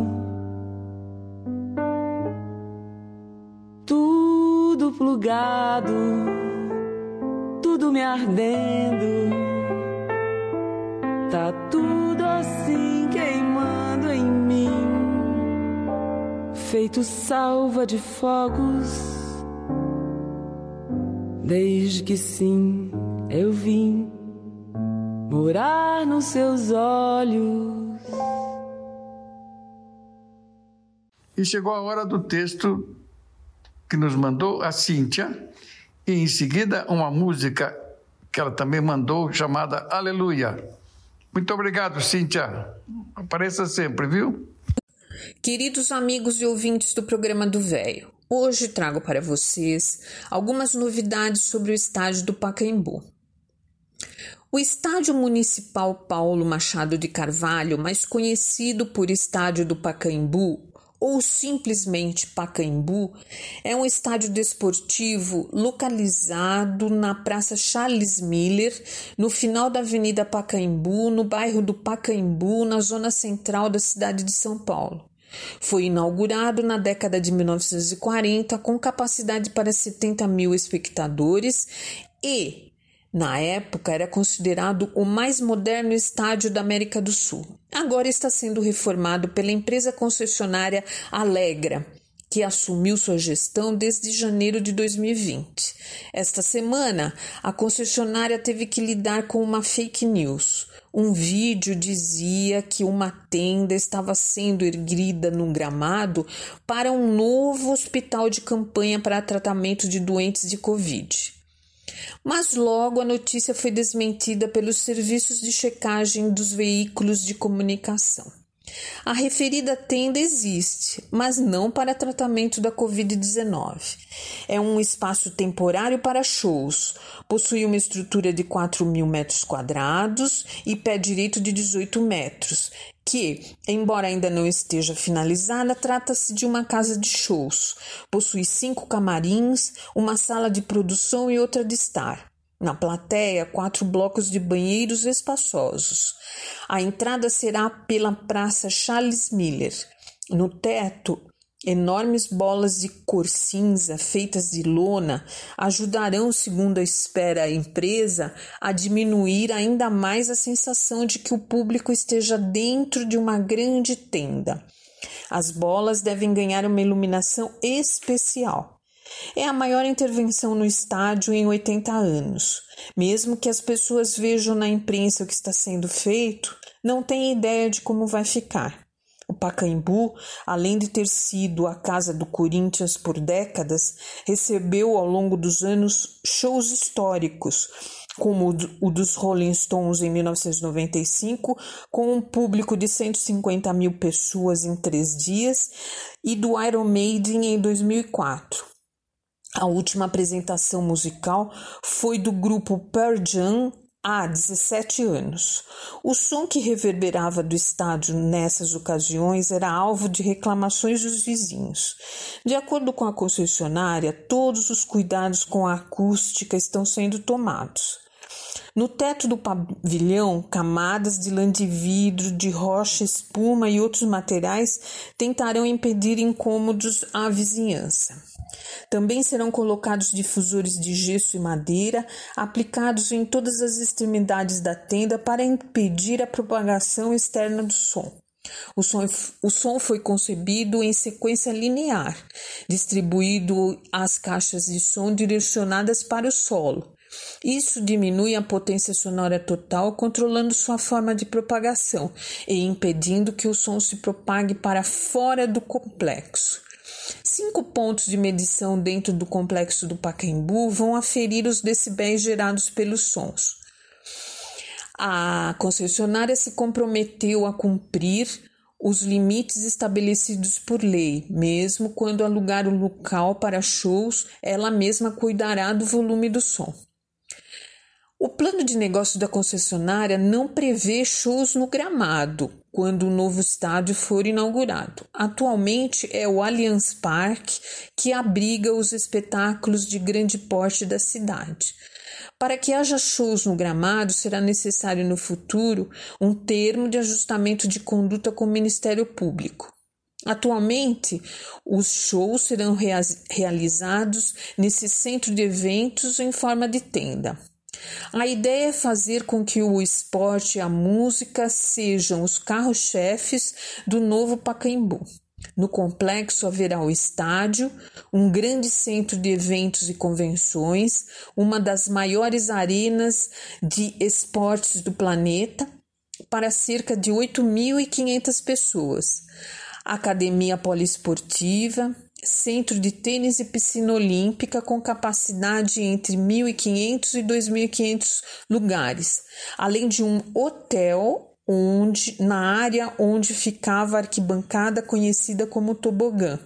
Tudo plugado, tudo me ardendo, tá tudo assim queimando em mim, feito salva de fogos, desde que sim eu vim morar nos seus olhos. E chegou a hora do texto que nos mandou a Cíntia, e em seguida uma música que ela também mandou chamada Aleluia. Muito obrigado, Cíntia. Apareça sempre, viu? Queridos amigos e ouvintes do programa do Véio, hoje trago para vocês algumas novidades sobre o estádio do Pacaembu. O Estádio Municipal Paulo Machado de Carvalho, mais conhecido por Estádio do Pacaembu ou simplesmente Pacaembu, é um estádio desportivo localizado na Praça Charles Miller, no final da Avenida Pacaembu, no bairro do Pacaembu, na zona central da cidade de São Paulo. Foi inaugurado na década de mil novecentos e quarenta com capacidade para setenta mil espectadores e, na época, era considerado o mais moderno estádio da América do Sul. Agora está sendo reformado pela empresa concessionária Alegra, que assumiu sua gestão desde janeiro de dois mil e vinte. Esta semana, a concessionária teve que lidar com uma fake news. Um vídeo dizia que uma tenda estava sendo erguida num gramado para um novo hospital de campanha para tratamento de doentes de Covid. Mas logo a notícia foi desmentida pelos serviços de checagem dos veículos de comunicação. A referida tenda existe, mas não para tratamento da covid dezenove. É um espaço temporário para shows, possui uma estrutura de quatro mil metros quadrados e pé direito de dezoito metros, que, embora ainda não esteja finalizada, trata-se de uma casa de shows. Possui cinco camarins, uma sala de produção e outra de estar. Na plateia, quatro blocos de banheiros espaçosos. A entrada será pela Praça Charles Miller. No teto, enormes bolas de cor cinza feitas de lona ajudarão, segundo a espera a empresa, a diminuir ainda mais a sensação de que o público esteja dentro de uma grande tenda. As bolas devem ganhar uma iluminação especial. É a maior intervenção no estádio em oitenta anos. Mesmo que as pessoas vejam na imprensa o que está sendo feito, não têm ideia de como vai ficar. O Pacaembu, além de ter sido a casa do Corinthians por décadas, recebeu ao longo dos anos shows históricos, como o dos Rolling Stones em mil novecentos e noventa e cinco, com um público de cento e cinquenta mil pessoas em três dias, e do Iron Maiden em dois mil e quatro. A última apresentação musical foi do grupo Pearl Jam, há dezessete anos. O som que reverberava do estádio nessas ocasiões era alvo de reclamações dos vizinhos. De acordo com a concessionária, todos os cuidados com a acústica estão sendo tomados. No teto do pavilhão, camadas de lã de vidro, de rocha, espuma e outros materiais tentarão impedir incômodos à vizinhança. Também serão colocados difusores de gesso e madeira, aplicados em todas as extremidades da tenda para impedir a propagação externa do som. O som, o som foi concebido em sequência linear, distribuído às caixas de som direcionadas para o solo. Isso diminui a potência sonora total, controlando sua forma de propagação e impedindo que o som se propague para fora do complexo. Cinco pontos de medição dentro do complexo do Pacaembu vão aferir os decibéis gerados pelos sons. A concessionária se comprometeu a cumprir os limites estabelecidos por lei. Mesmo quando alugar o local para shows, ela mesma cuidará do volume do som. O plano de negócio da concessionária não prevê shows no gramado quando o novo estádio for inaugurado. Atualmente é o Allianz Parque, que abriga os espetáculos de grande porte da cidade. Para que haja shows no gramado, será necessário no futuro um termo de ajustamento de conduta com o Ministério Público. Atualmente, os shows serão rea- realizados nesse centro de eventos em forma de tenda. A ideia é fazer com que o esporte e a música sejam os carros-chefes do novo Pacaembu. No complexo haverá o estádio, um grande centro de eventos e convenções, uma das maiores arenas de esportes do planeta, para cerca de oito mil e quinhentas pessoas, academia poliesportiva, centro de tênis e piscina olímpica com capacidade entre mil e quinhentos e dois mil e quinhentos lugares, além de um hotel onde, na área onde ficava a arquibancada conhecida como tobogã,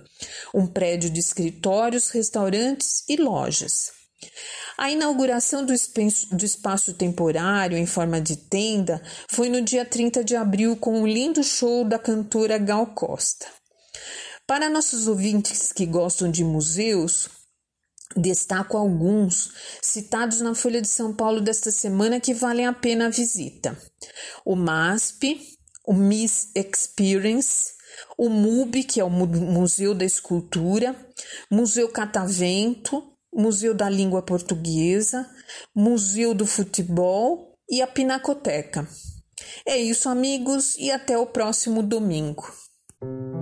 um prédio de escritórios, restaurantes e lojas. A inauguração do espaço, do espaço temporário em forma de tenda foi no dia trinta de abril com um lindo show da cantora Gal Costa. Para nossos ouvintes que gostam de museus, destaco alguns citados na Folha de São Paulo desta semana que valem a pena a visita. O M A S P, o Miss Experience, o MUB, que é o Museu da Escultura, Museu Catavento, Museu da Língua Portuguesa, Museu do Futebol e a Pinacoteca. É isso, amigos, e até o próximo domingo. Música.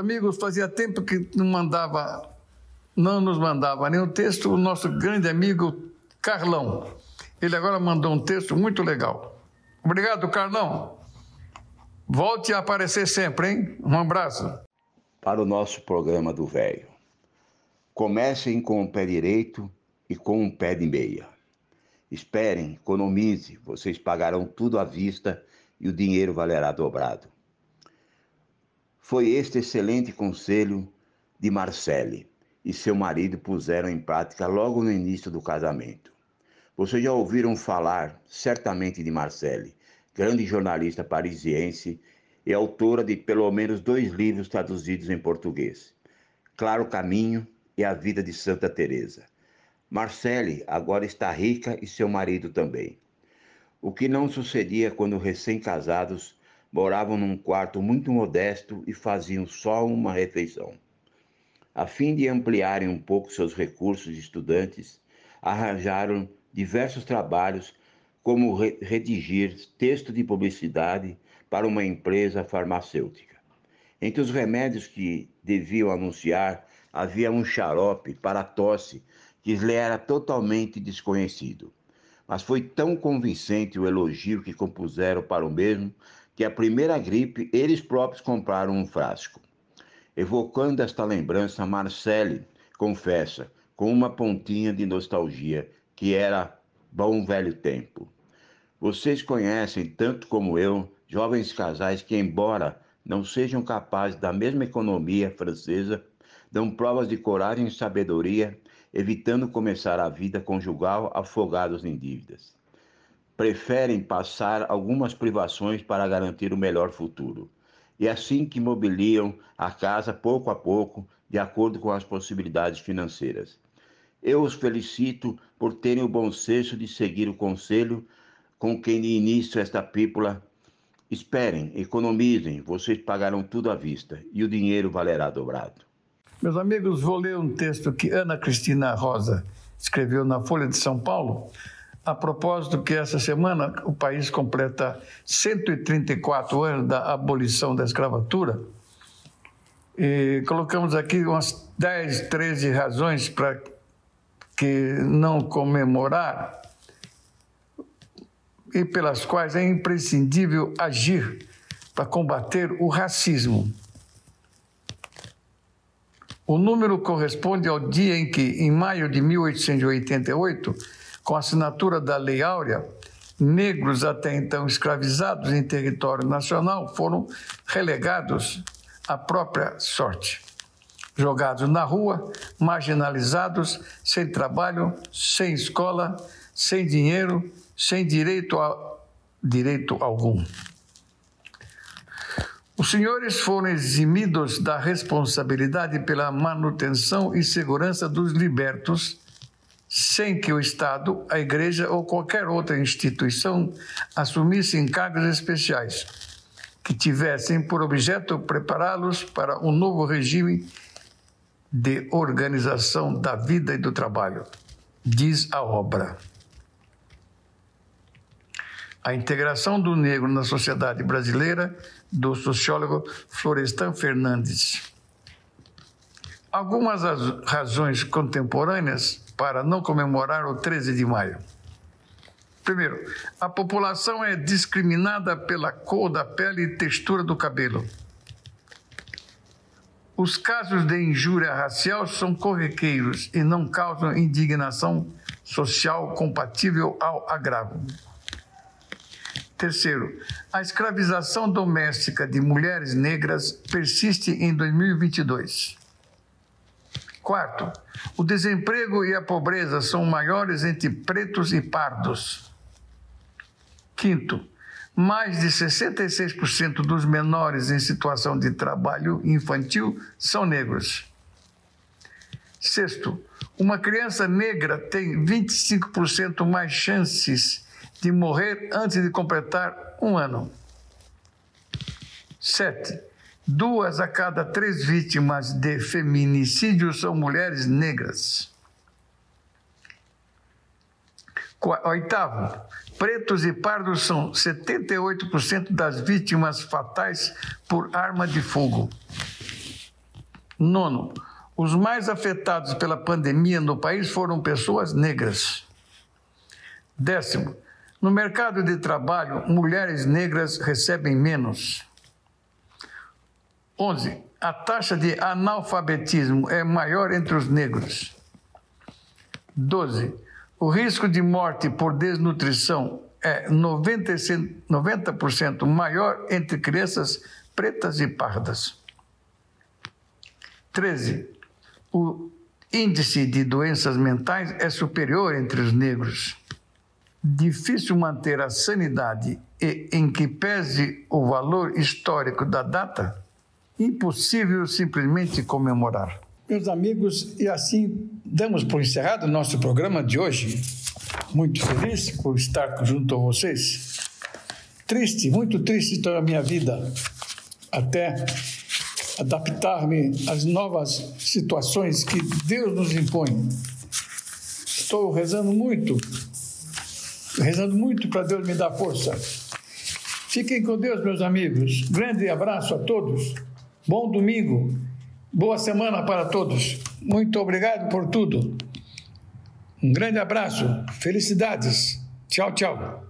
amigos, fazia tempo que não mandava, não nos mandava nenhum texto, o nosso grande amigo Carlão. Ele agora mandou um texto muito legal. Obrigado, Carlão. Volte a aparecer sempre, hein? Um abraço. Para o nosso programa do velho. Comecem com o pé direito e com um pé de meia. Esperem, economize, vocês pagarão tudo à vista e o dinheiro valerá dobrado. Foi este excelente conselho de Marcele e seu marido puseram em prática logo no início do casamento. Vocês já ouviram falar, certamente, de Marcele, grande jornalista parisiense e autora de pelo menos dois livros traduzidos em português, Claro Caminho e A Vida de Santa Teresa. Marcele agora está rica e seu marido também. O que não sucedia quando recém-casados moravam num quarto muito modesto e faziam só uma refeição. A fim de ampliarem um pouco seus recursos de estudantes, arranjaram diversos trabalhos, como re- redigir texto de publicidade para uma empresa farmacêutica. Entre os remédios que deviam anunciar, havia um xarope para a tosse que lhe era totalmente desconhecido. Mas foi tão convincente o elogio que compuseram para o mesmo que a primeira gripe eles próprios compraram um frasco. Evocando esta lembrança, Marcele confessa, com uma pontinha de nostalgia, que era bom velho tempo. Vocês conhecem, tanto como eu, jovens casais que, embora não sejam capazes da mesma economia francesa, dão provas de coragem e sabedoria, evitando começar a vida conjugal afogados em dívidas. Preferem passar algumas privações para garantir o melhor futuro. E assim que mobiliam a casa, pouco a pouco, de acordo com as possibilidades financeiras. Eu os felicito por terem o bom senso de seguir o conselho com quem inicio esta pílula. Esperem, economizem, vocês pagarão tudo à vista e o dinheiro valerá dobrado. Meus amigos, vou ler um texto que Ana Cristina Rosa escreveu na Folha de São Paulo, a propósito que essa semana o país completa cento e trinta e quatro anos da abolição da escravatura. E colocamos aqui umas dez, treze razões para que não comemorar e pelas quais é imprescindível agir para combater o racismo. O número corresponde ao dia em que, em maio de mil oitocentos e oitenta e oito, com a assinatura da Lei Áurea, negros até então escravizados em território nacional foram relegados à própria sorte, jogados na rua, marginalizados, sem trabalho, sem escola, sem dinheiro, sem direito a direito algum. Os senhores foram eximidos da responsabilidade pela manutenção e segurança dos libertos, sem que o Estado, a Igreja ou qualquer outra instituição assumissem cargos especiais, que tivessem por objeto prepará-los para um novo regime de organização da vida e do trabalho, diz a obra. A integração do negro na sociedade brasileira, do sociólogo Florestan Fernandes. Algumas razões contemporâneas para não comemorar o treze de maio. Primeiro, a população é discriminada pela cor da pele e textura do cabelo. Os casos de injúria racial são corriqueiros e não causam indignação social compatível ao agravo. Terceiro, a escravização doméstica de mulheres negras persiste em dois mil e vinte e dois. Quarto, o desemprego e a pobreza são maiores entre pretos e pardos. Quinto, mais de sessenta e seis por cento dos menores em situação de trabalho infantil são negros. Sexto, uma criança negra tem vinte e cinco por cento mais chances de morrer antes de completar um ano. Sete, duas a cada três vítimas de feminicídio são mulheres negras. Oitavo, pretos e pardos são setenta e oito por cento das vítimas fatais por arma de fogo. Nono, os mais afetados pela pandemia no país foram pessoas negras. Décimo, no mercado de trabalho, mulheres negras recebem menos. Onze, a taxa de analfabetismo é maior entre os negros. Doze, o risco de morte por desnutrição é noventa por cento maior entre crianças pretas e pardas. Treze, o índice de doenças mentais é superior entre os negros. Difícil manter a sanidade e, em que pese o valor histórico da data, impossível simplesmente comemorar. Meus amigos, e assim damos por encerrado o nosso programa de hoje. Muito feliz por estar junto a vocês. Triste, muito triste toda a minha vida, até adaptar-me às novas situações que Deus nos impõe. Estou rezando muito. Rezando muito para Deus me dar força. Fiquem com Deus, meus amigos. Grande abraço a todos. Bom domingo. Boa semana para todos. Muito obrigado por tudo. Um grande abraço. Felicidades. Tchau, tchau.